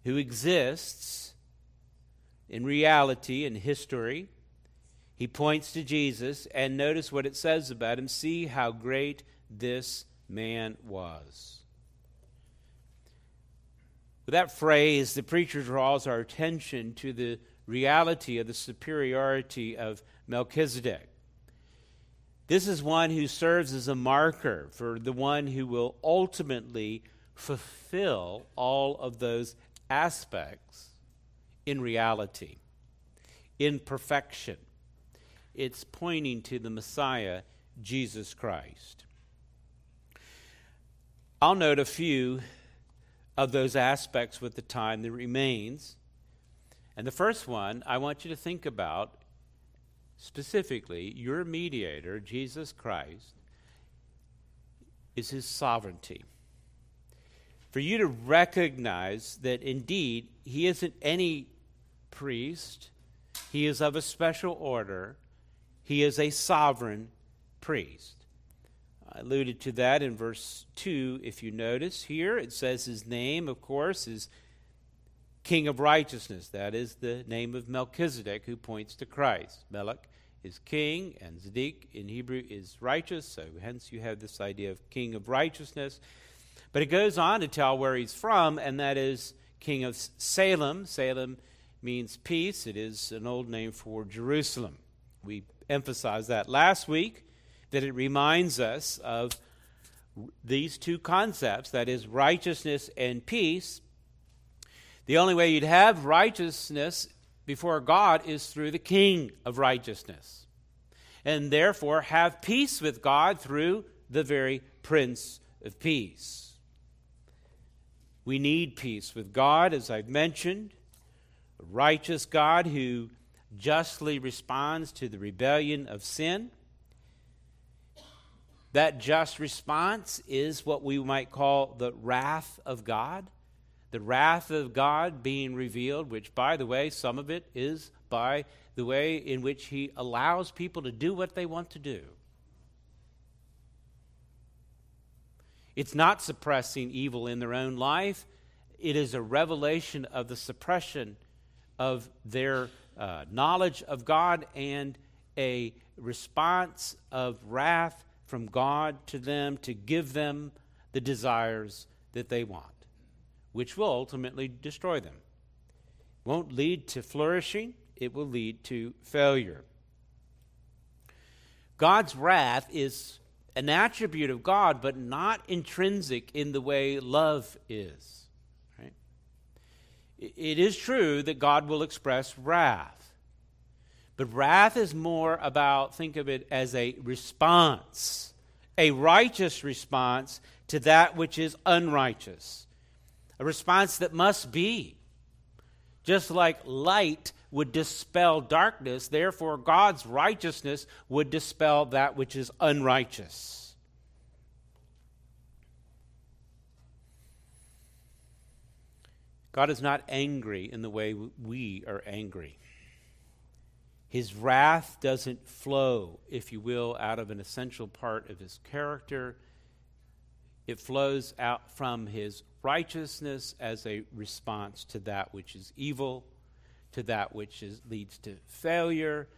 who exists in reality and history, he points to Jesus, and notice what it says about him. See how great this man was. With that phrase, the preacher draws our attention to the reality of the superiority of Melchizedek. This is one who serves as a marker for the one who will ultimately fulfill all of those aspects in reality, in perfection. It's pointing to the Messiah, Jesus Christ. I'll note a few of those aspects with the time that remains. And the first one, I want you to think about specifically your mediator, Jesus Christ, is his sovereignty. For you to recognize that indeed he isn't any priest, he is of a special order, he is a sovereign priest. I alluded to that in verse 2, if you notice here. It says his name, of course, is King of Righteousness. That is the name of Melchizedek, who points to Christ. Melech is king, and Zedek in Hebrew is righteous, so hence you have this idea of King of Righteousness. But it goes on to tell where he's from, and that is King of Salem. Salem means peace. It is an old name for Jerusalem. We emphasized that last week, that it reminds us of these two concepts, that is righteousness and peace. The only way you'd have righteousness before God is through the King of Righteousness, and therefore have peace with God through the very Prince of Peace. We need peace with God, as I've mentioned, a righteous God who justly responds to the rebellion of sin. That just response is what we might call the wrath of God. The wrath of God being revealed, which, by the way, some of it is by the way in which he allows people to do what they want to do. It's not suppressing evil in their own life. It is a revelation of the suppression of their knowledge of God and a response of wrath from God to them to give them the desires that they want, which will ultimately destroy them. It won't lead to flourishing. It will lead to failure. God's wrath is an attribute of God, but not intrinsic in the way love is. Right? It is true that God will express wrath, but wrath is more about, think of it as a response, a righteous response to that which is unrighteous. A response that must be. Just like light would dispel darkness, therefore God's righteousness would dispel that which is unrighteous. God is not angry in the way we are angry. His wrath doesn't flow, if you will, out of an essential part of his character. It flows out from his righteousness as a response to that which is evil, to that which leads to failure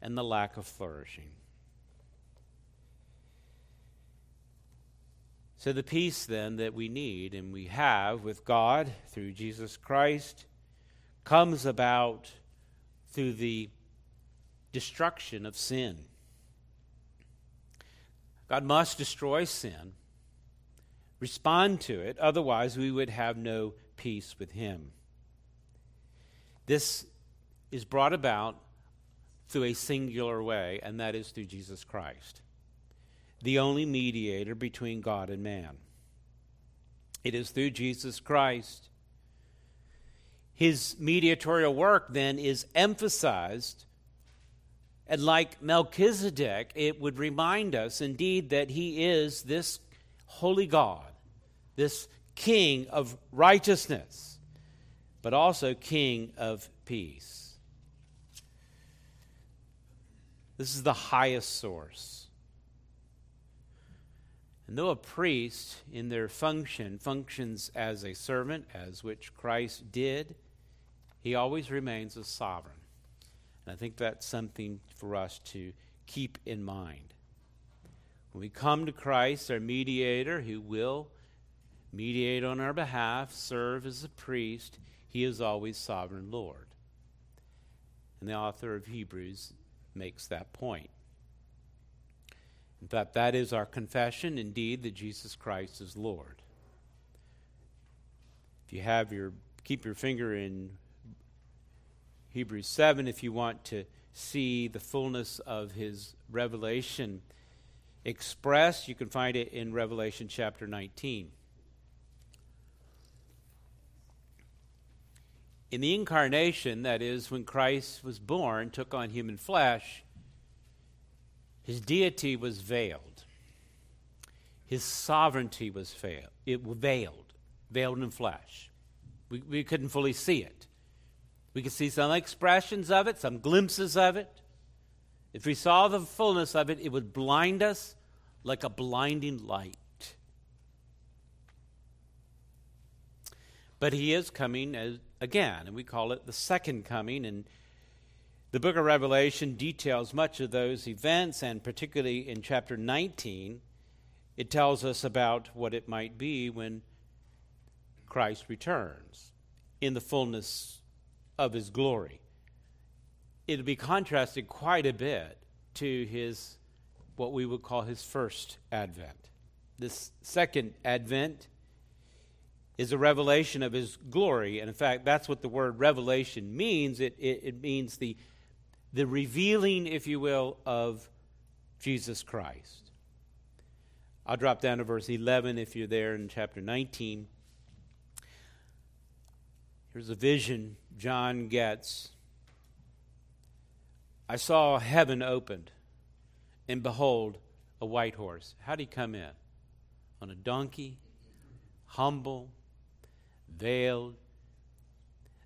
and the lack of flourishing. So the peace then that we need and we have with God through Jesus Christ comes about through the destruction of sin. God must destroy sin. Respond to it, otherwise we would have no peace with him. This is brought about through a singular way, and that is through Jesus Christ, the only mediator between God and man. It is through Jesus Christ. His mediatorial work then is emphasized, and like Melchizedek, it would remind us indeed that he is this holy God, this King of righteousness, but also King of peace. This is the highest source. And though a priest in their function functions as a servant, as which Christ did, he always remains a sovereign. And I think that's something for us to keep in mind. When we come to Christ, our mediator, who will mediate on our behalf, serve as a priest, he is always sovereign Lord. And the author of Hebrews makes that point. In fact, that is our confession, indeed, that Jesus Christ is Lord. If you have keep your finger in Hebrews 7, if you want to see the fullness of his revelation expressed, you can find it in Revelation chapter 19. In the incarnation, that is, when Christ was born, took on human flesh, his deity was veiled. His sovereignty was veiled. It was veiled in flesh. We couldn't fully see it. We could see some expressions of it, some glimpses of it. If we saw the fullness of it, it would blind us like a blinding light. But he is coming again, and we call it the second coming, and the book of Revelation details much of those events, and particularly in chapter 19, it tells us about what it might be when Christ returns in the fullness of his glory. It'll be contrasted quite a bit to his, what we would call his first advent. This second advent is a revelation of his glory, and in fact, that's what the word revelation means. It means the revealing, if you will, of Jesus Christ. I'll drop down to verse 11 if you're there in chapter 19. Here's a vision John gets. I saw heaven opened, and behold, a white horse. How'd he come in? On a donkey, humble, veiled.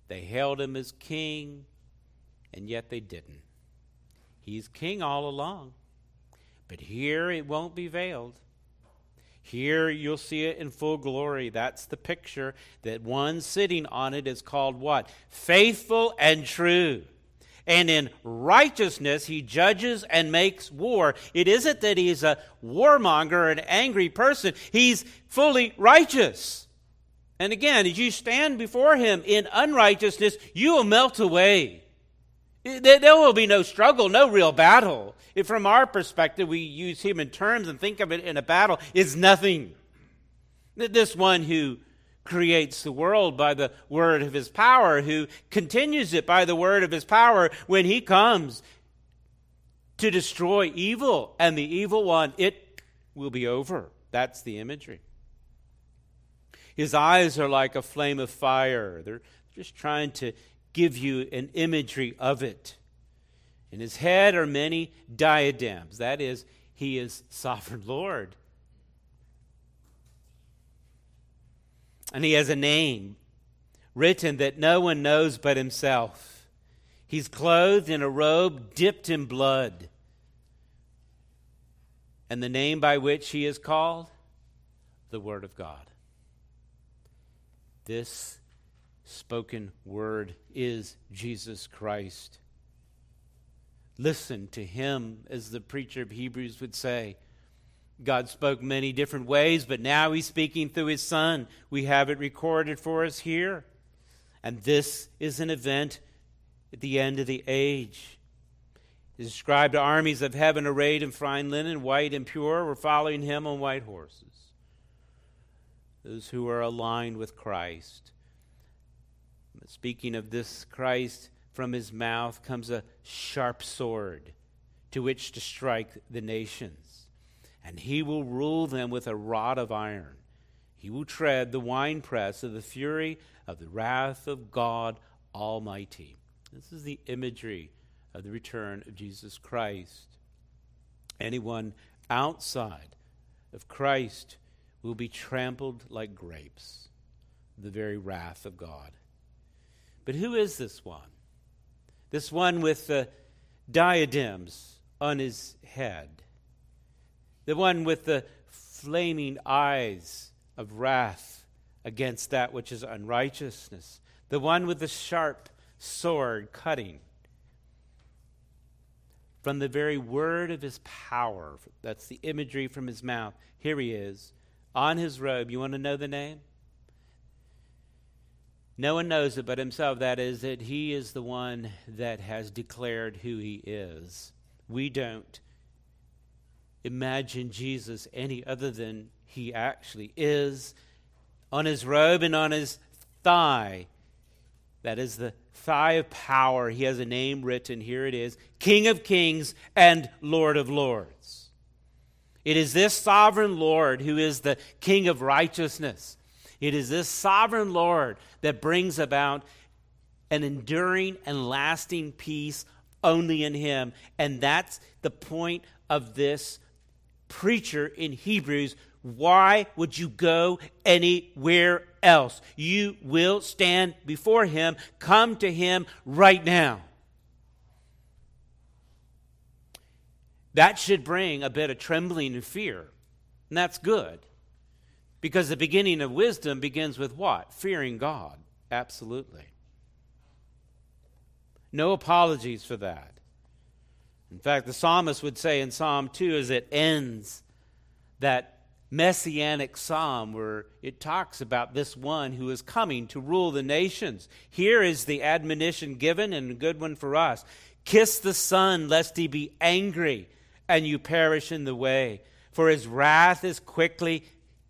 They hailed him as king, and yet they didn't. He's king all along. But here it won't be veiled. Here you'll see it in full glory. That's the picture. That one sitting on it is called what? Faithful and true. And in righteousness he judges and makes war. It isn't that he's a warmonger, an angry person. He's fully righteous. And again, as you stand before him in unrighteousness, you will melt away. There will be no struggle, no real battle. If from our perspective, we use human terms and think of it in a battle, is nothing. This one who creates the world by the word of his power, who continues it by the word of his power, when he comes to destroy evil and the evil one, it will be over. That's the imagery. His eyes are like a flame of fire. They're just trying to give you an imagery of it. In his head are many diadems. That is, he is sovereign Lord. And he has a name written that no one knows but himself. He's clothed in a robe dipped in blood. And the name by which he is called? The Word of God. This spoken word is Jesus Christ. Listen to him, as the preacher of Hebrews would say. God spoke many different ways, but now he's speaking through his Son. We have it recorded for us here. And this is an event at the end of the age. He described armies of heaven arrayed in fine linen, white and pure, were following him on white horses. Those who are aligned with Christ. Speaking of this Christ, from his mouth comes a sharp sword to which to strike the nations. And he will rule them with a rod of iron. He will tread the winepress of the fury of the wrath of God Almighty. This is the imagery of the return of Jesus Christ. Anyone outside of Christ will be trampled like grapes, the very wrath of God. But who is this one? This one with the diadems on his head. The one with the flaming eyes of wrath against that which is unrighteousness. The one with the sharp sword cutting from the very word of his power. That's the imagery from his mouth. Here he is on his robe. You want to know the name? No one knows it but himself. That is, that he is the one that has declared who he is. We don't imagine Jesus any other than he actually is. On his robe and on his thigh, that is the thigh of power, he has a name written. Here it is, King of Kings and Lord of Lords. It is this sovereign Lord who is the King of righteousness. It is this sovereign Lord that brings about an enduring and lasting peace only in him. And that's the point of this preacher in Hebrews. Why would you go anywhere else? You will stand before him. Come to him right now. That should bring a bit of trembling and fear. And that's good. Because the beginning of wisdom begins with what? Fearing God. Absolutely. No apologies for that. In fact, the psalmist would say in Psalm 2, as it ends that messianic psalm where it talks about this one who is coming to rule the nations. Here is the admonition given, and a good one for us. Kiss the Son, lest he be angry, and you perish in the way. For his wrath is quickly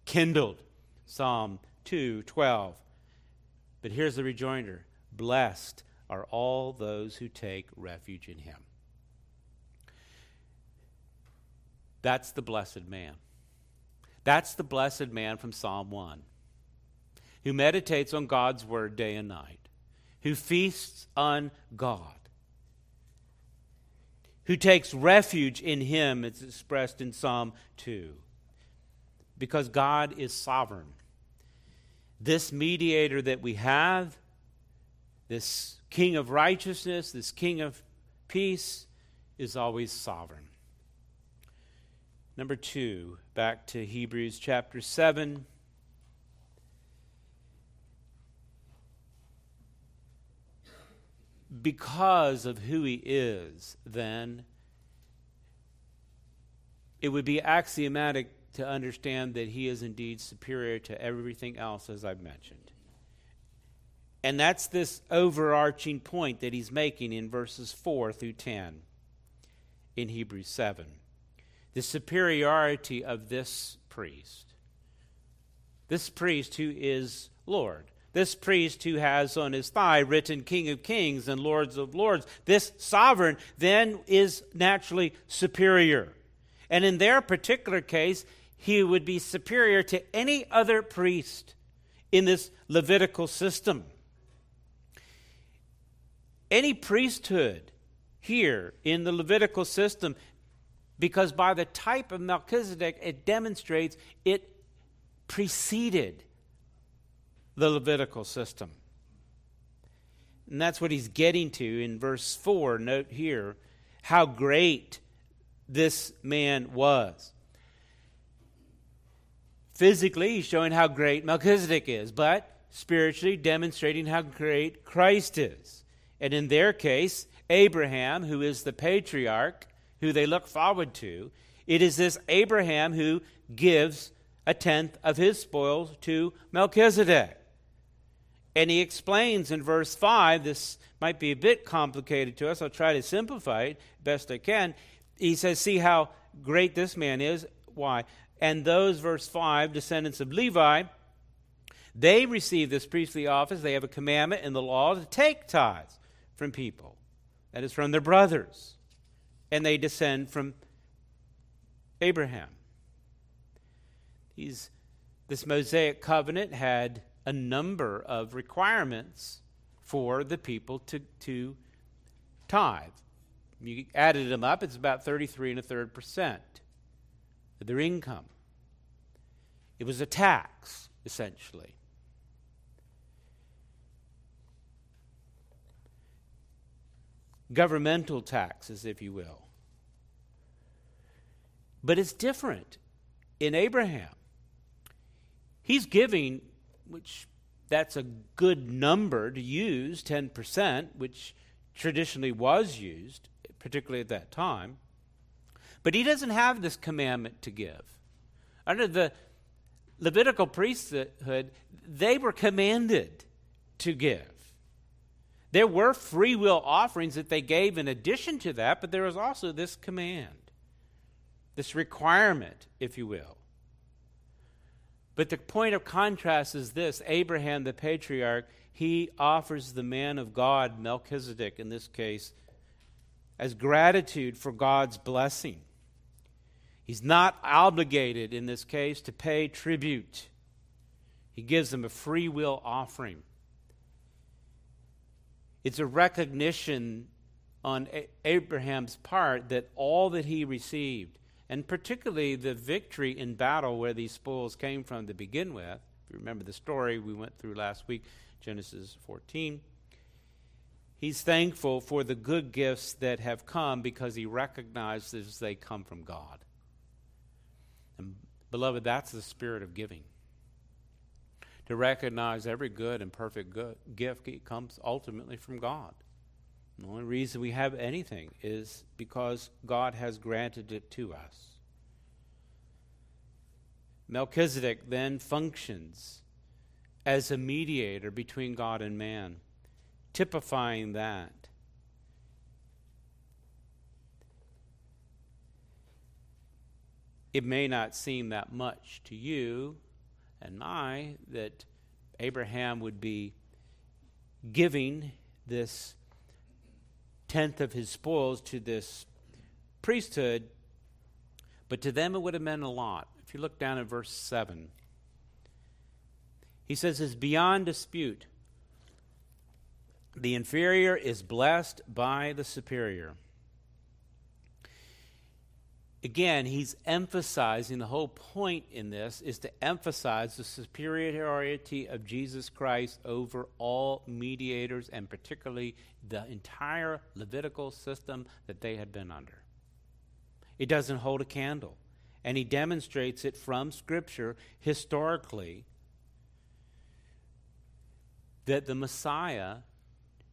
kindled. Psalm 2:12. But here's the rejoinder. Blessed are all those who take refuge in him. That's the blessed man. That's the blessed man from Psalm 1, who meditates on God's word day and night, who feasts on God, who takes refuge in him, it's expressed in Psalm 2, because God is sovereign. This mediator that we have, this King of righteousness, this King of peace, is always sovereign. Number two, back to Hebrews chapter 7. Because of who he is, then, it would be axiomatic to understand that he is indeed superior to everything else, as I've mentioned. And that's this overarching point that he's making in verses 4 through 10 in Hebrews 7. The superiority of this priest who is Lord, this priest who has on his thigh written King of Kings and Lords of Lords, this sovereign then is naturally superior. And in their particular case, he would be superior to any other priest in this Levitical system. Any priesthood here in the Levitical system, because by the type of Melchizedek, it demonstrates it preceded the Levitical system. And that's what he's getting to in verse 4. Note here how great this man was. Physically, he's showing how great Melchizedek is, but spiritually demonstrating how great Christ is. And in their case, Abraham, who is the patriarch, who they look forward to, it is this Abraham who gives a tenth of his spoils to Melchizedek. And he explains in verse 5, this might be a bit complicated to us, I'll try to simplify it best I can. He says, see how great this man is. Why? And those, verse 5, descendants of Levi, they receive this priestly office. They have a commandment in the law to take tithes from people, that is, from their brothers. And they descend from Abraham. This Mosaic covenant had a number of requirements for the people to tithe. You added them up, it's about 33 1/3% of their income. It was a tax, essentially. Governmental taxes, if you will. But it's different in Abraham. He's giving, which that's a good number to use, 10%, which traditionally was used, particularly at that time. But he doesn't have this commandment to give. Under the Levitical priesthood, they were commanded to give. There were free will offerings that they gave in addition to that, but there was also this command, this requirement, if you will. But the point of contrast is this. Abraham, the patriarch, he offers the man of God, Melchizedek in this case, as gratitude for God's blessing. He's not obligated in this case to pay tribute. He gives him a free will offering. It's a recognition on Abraham's part that all that he received, and particularly the victory in battle where these spoils came from to begin with, if you remember the story we went through last week, Genesis 14, he's thankful for the good gifts that have come because he recognizes they come from God. And beloved, that's the spirit of giving. To recognize every good and perfect gift comes ultimately from God. The only reason we have anything is because God has granted it to us. Melchizedek then functions as a mediator between God and man, typifying that. It may not seem that much to you and I that Abraham would be giving this tenth of his spoils to this priesthood, but to them it would have meant a lot. If you look down at verse 7, he says, "It's beyond dispute. The inferior is blessed by the superior." Again, he's emphasizing, the whole point in this is to emphasize the superiority of Jesus Christ over all mediators, and particularly the entire Levitical system that they had been under. It doesn't hold a candle, and he demonstrates it from Scripture historically that the Messiah,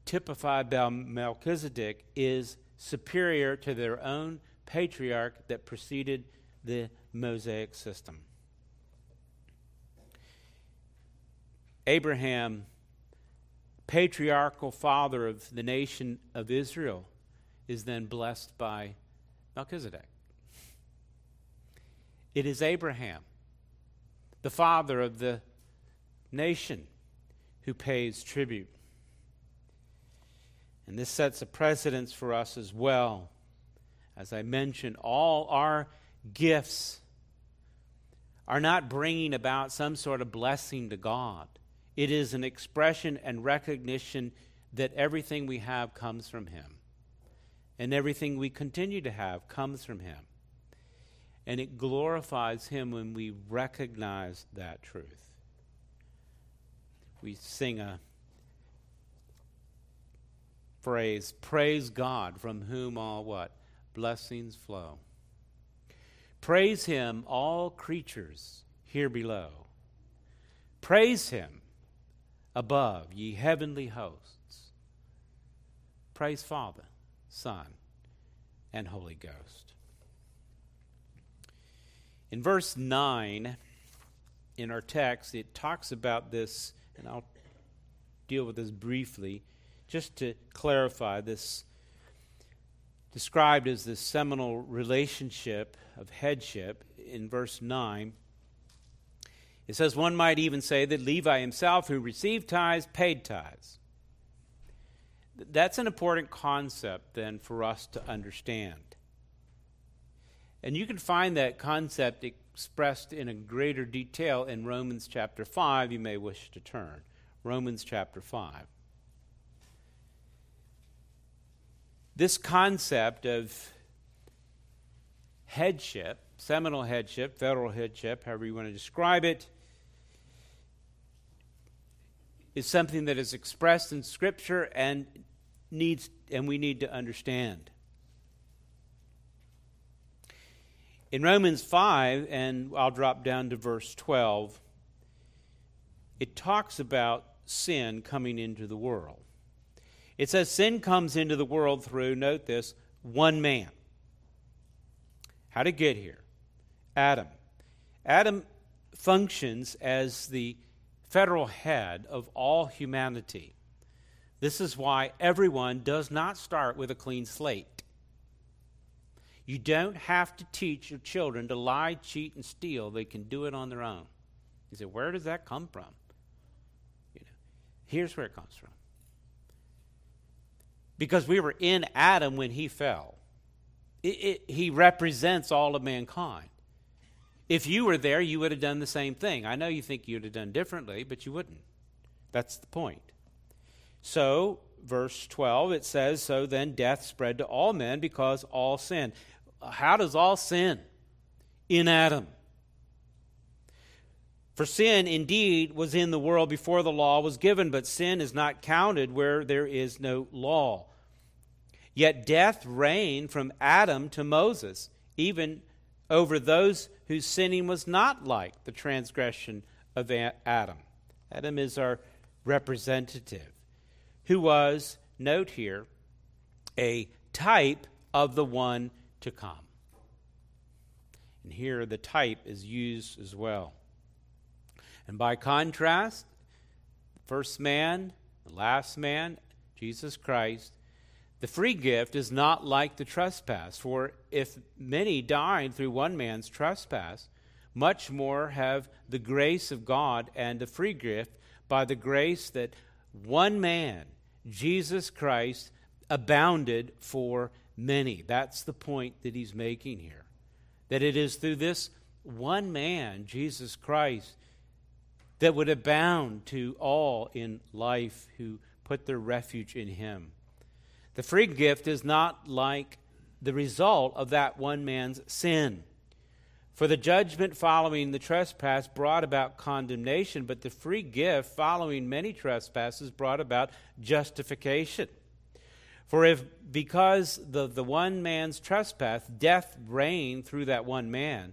typified by Melchizedek, is superior to their own patriarch that preceded the Mosaic system. Abraham, patriarchal father of the nation of Israel, is then blessed by Melchizedek. It is Abraham, the father of the nation, who pays tribute. And this sets a precedence for us as well. As I mentioned, all our gifts are not bringing about some sort of blessing to God. It is an expression and recognition that everything we have comes from Him. And everything we continue to have comes from Him. And it glorifies Him when we recognize that truth. We sing a phrase, "Praise God from whom all" what? "Blessings flow." Praise Him, all creatures here below. Praise Him above, ye heavenly hosts. Praise Father, Son, and Holy Ghost. In verse 9 in our text, it talks about this, and I'll deal with this briefly just to clarify this. Described as the seminal relationship of headship in verse 9, it says, "One might even say that Levi himself, who received tithes, paid tithes." That's an important concept then for us to understand. And you can find that concept expressed in a greater detail in Romans chapter 5. You may wish to turn. Romans chapter 5. This concept of headship, seminal headship, federal headship, however you want to describe it, is something that is expressed in Scripture and we need to understand. In Romans 5, and I'll drop down to verse 12, it talks about sin coming into the world. It says sin comes into the world through, note this, one man. How did it get here? Adam. Adam functions as the federal head of all humanity. This is why everyone does not start with a clean slate. You don't have to teach your children to lie, cheat, and steal. They can do it on their own. You say, where does that come from? Here's where it comes from. Because we were in Adam when he fell. He represents all of mankind. If you were there, you would have done the same thing. I know you think you would have done differently, but you wouldn't. That's the point. So verse 12, it says, "So then death spread to all men because all sinned." How does all sin? In Adam. "For sin indeed was in the world before the law was given, but sin is not counted where there is no law. Yet death reigned from Adam to Moses, even over those whose sinning was not like the transgression of Adam." Adam is our representative, who was, note here, a type of the one to come. And here the type is used as well. And by contrast, first man, the last man, Jesus Christ, the free gift is not like the trespass. For if many died through one man's trespass, much more have the grace of God and the free gift by the grace that one man, Jesus Christ, abounded for many. That's the point that he's making here. That it is through this one man, Jesus Christ, that would abound to all in life who put their refuge in him. The free gift is not like the result of that one man's sin. For the judgment following the trespass brought about condemnation, but the free gift following many trespasses brought about justification. For if because the one man's trespass, death reigned through that one man,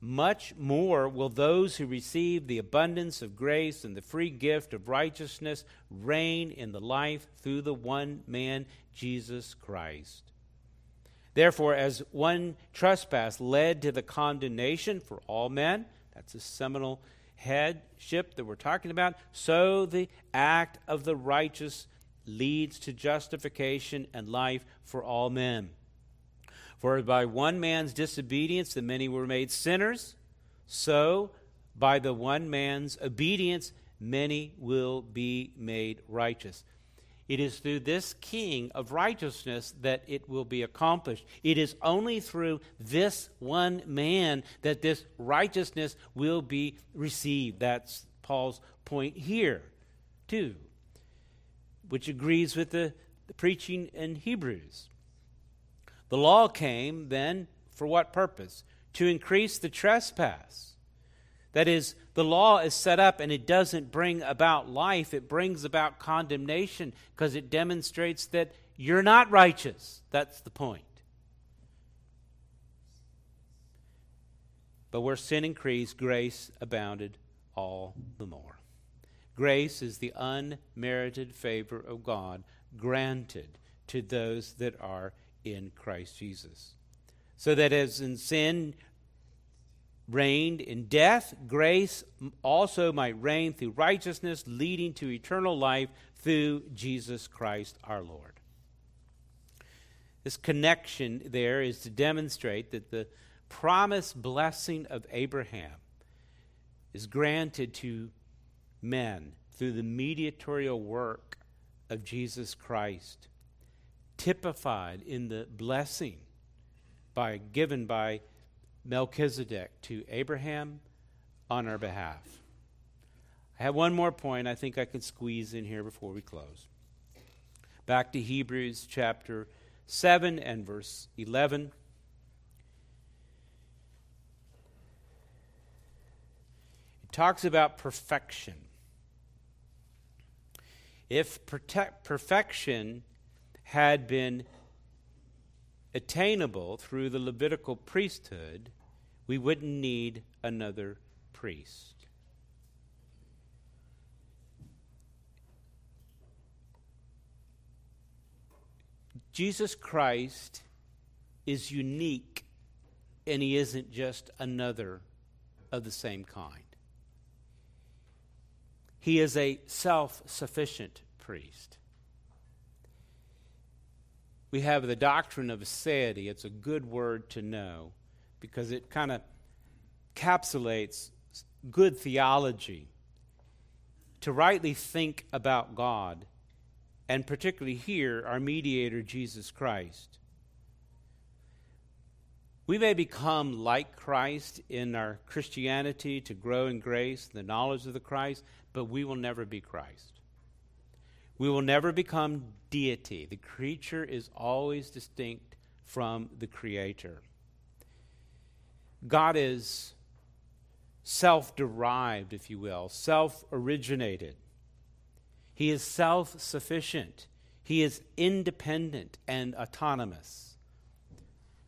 much more will those who receive the abundance of grace and the free gift of righteousness reign in the life through the one man, Jesus Christ. Therefore, as one trespass led to the condemnation for all men, that's the seminal headship that we're talking about, so the act of the righteous leads to justification and life for all men. For by one man's disobedience the many were made sinners, so by the one man's obedience many will be made righteous. It is through this King of righteousness that it will be accomplished. It is only through this one man that this righteousness will be received. That's Paul's point here, too, which agrees with the preaching in Hebrews. The law came, then, for what purpose? To increase the trespass. That is, the law is set up and it doesn't bring about life. It brings about condemnation because it demonstrates that you're not righteous. That's the point. But where sin increased, grace abounded all the more. Grace is the unmerited favor of God granted to those that are in Christ Jesus. So that as in sin reigned in death, grace also might reign through righteousness, leading to eternal life through Jesus Christ our Lord. This connection there is to demonstrate that the promised blessing of Abraham is granted to men through the mediatorial work of Jesus Christ, typified in the blessing given by Melchizedek to Abraham on our behalf. I have one more point I think I can squeeze in here before we close. Back to Hebrews chapter 7 and verse 11. It talks about perfection. If perfection had been attainable through the Levitical priesthood, we wouldn't need another priest. Jesus Christ is unique, and he isn't just another of the same kind. He is a self-sufficient priest. We have the doctrine of aseity. It's a good word to know because it kind of encapsulates good theology. To rightly think about God, and particularly here, our mediator, Jesus Christ. We may become like Christ in our Christianity to grow in grace, the knowledge of the Christ, but we will never be Christ. We will never become deity. The creature is always distinct from the creator. God is self-derived, if you will, self-originated. He is self-sufficient. He is independent and autonomous.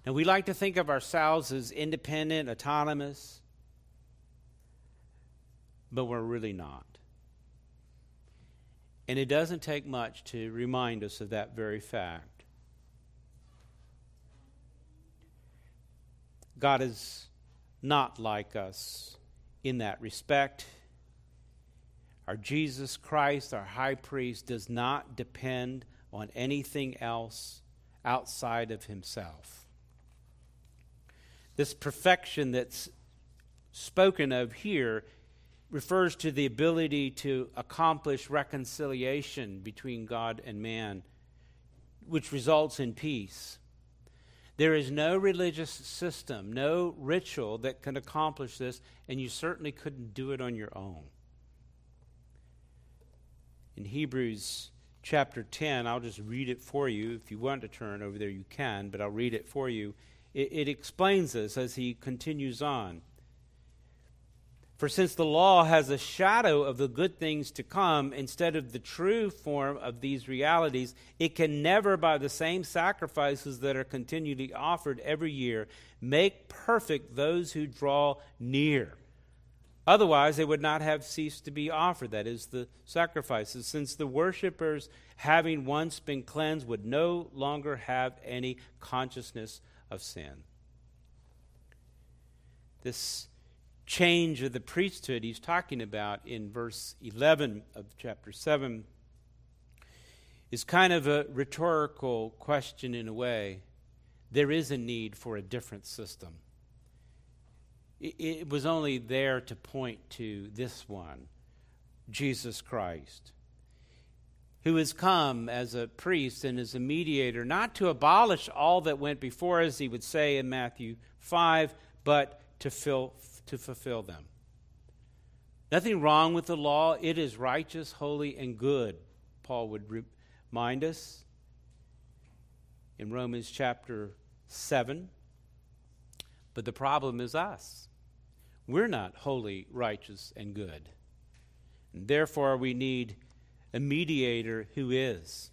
Now, we like to think of ourselves as independent, autonomous, but we're really not. And it doesn't take much to remind us of that very fact. God is not like us in that respect. Our Jesus Christ, our high priest, does not depend on anything else outside of himself. This perfection that's spoken of here refers to the ability to accomplish reconciliation between God and man, which results in peace. There is no religious system, no ritual that can accomplish this, and you certainly couldn't do it on your own. In Hebrews chapter 10, I'll just read it for you. If you want to turn over there, you can, but I'll read it for you. It explains this as he continues on. For since the law has a shadow of the good things to come instead of the true form of these realities, it can never, by the same sacrifices that are continually offered every year, make perfect those who draw near. Otherwise, they would not have ceased to be offered, that is, the sacrifices, since the worshippers, having once been cleansed, would no longer have any consciousness of sin. This change of the priesthood he's talking about in verse 11 of chapter 7 is kind of a rhetorical question in a way. There is a need for a different system. It was only there to point to this one, Jesus Christ, who has come as a priest and as a mediator, not to abolish all that went before, as he would say in Matthew 5, but to fulfill them. Nothing wrong with the law. It is righteous, holy, and good, Paul would remind us in Romans chapter 7. But the problem is us. We're not holy, righteous, and good. And therefore, we need a mediator who is.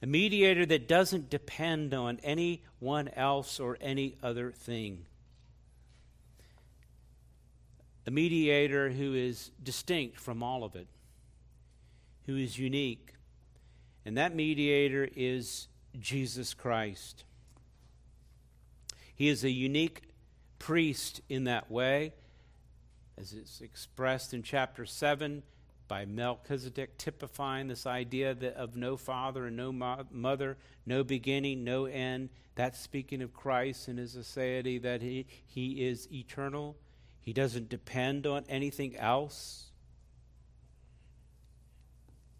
A mediator that doesn't depend on anyone else or any other thing. A mediator who is distinct from all of it, who is unique. And that mediator is Jesus Christ. He is a unique priest in that way, as it's expressed in chapter 7 by Melchizedek, typifying this idea that of no father and no mother, no beginning, no end. That's speaking of Christ and his aseity, that he is eternal. He doesn't depend on anything else.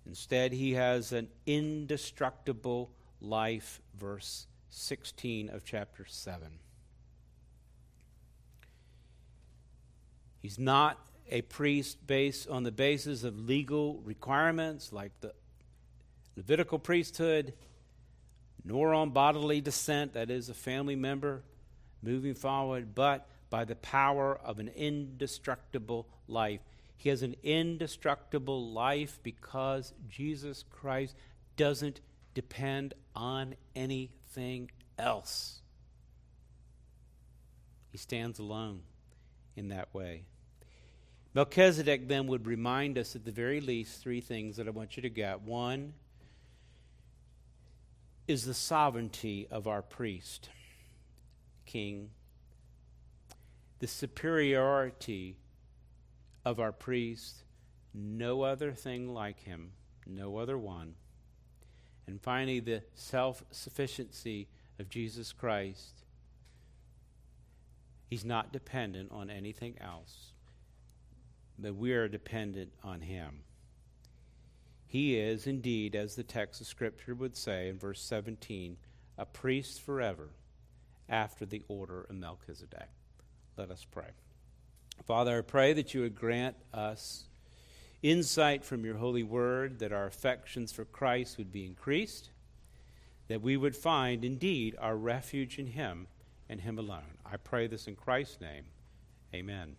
Instead, he has an indestructible life, verse 16 of chapter 7. He's not a priest based on the basis of legal requirements like the Levitical priesthood, nor on bodily descent, that is, a family member moving forward, but by the power of an indestructible life. He has an indestructible life because Jesus Christ doesn't depend on anything else. He stands alone in that way. Melchizedek then would remind us at the very least three things that I want you to get. One is the sovereignty of our priest, king. The superiority of our priest, no other thing like him, no other one. And finally, the self-sufficiency of Jesus Christ. He's not dependent on anything else, but we are dependent on him. He is indeed, as the text of Scripture would say in verse 17, a priest forever after the order of Melchizedek. Let us pray. Father, I pray that you would grant us insight from your holy word, that our affections for Christ would be increased, that we would find indeed our refuge in him and him alone. I pray this in Christ's name. Amen.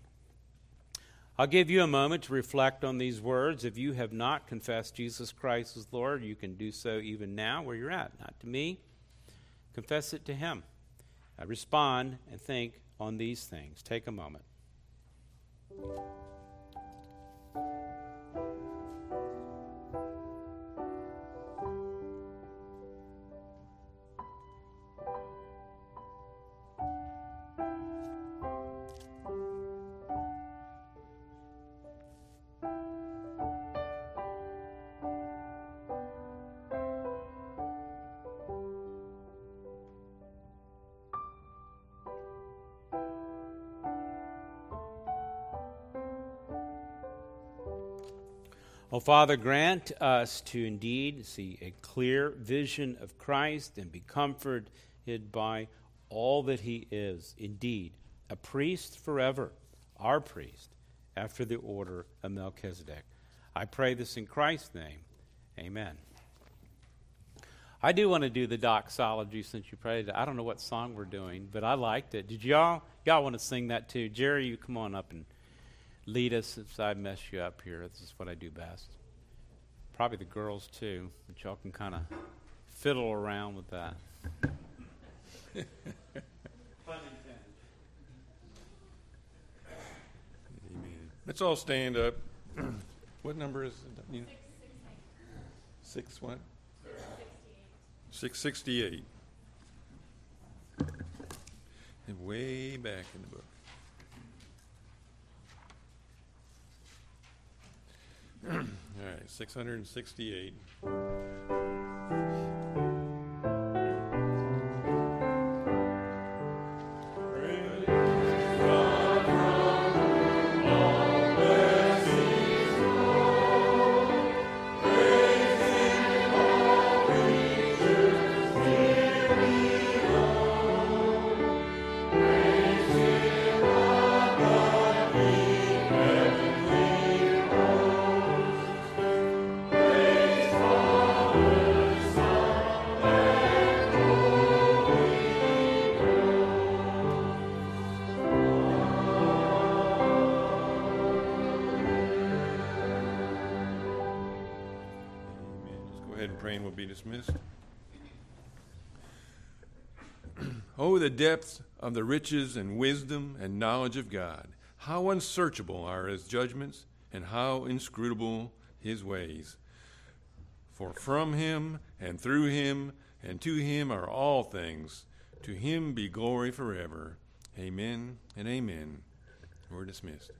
I'll give you a moment to reflect on these words. If you have not confessed Jesus Christ as Lord, you can do so even now where you're at, not to me. Confess it to him. Respond and think on these things. Take a moment. Oh, Father, grant us to indeed see a clear vision of Christ and be comforted by all that he is, indeed, a priest forever, our priest, after the order of Melchizedek. I pray this in Christ's name. Amen. I do want to do the doxology since you prayed. I don't know what song we're doing, but I liked it. Did y'all want to sing that too? Jerry, you come on up and lead us if I mess you up here. This is what I do best. Probably the girls, too, but y'all can kind of fiddle around with that. Let's all stand up. What number is it? 6 what? 668. And way back in the book. All right, 668. Praying will be dismissed. Oh, the depths of the riches and wisdom and knowledge of God. How unsearchable are his judgments and how inscrutable his ways. For from him and through him and to him are all things. To him be glory forever. Amen and amen. We're dismissed.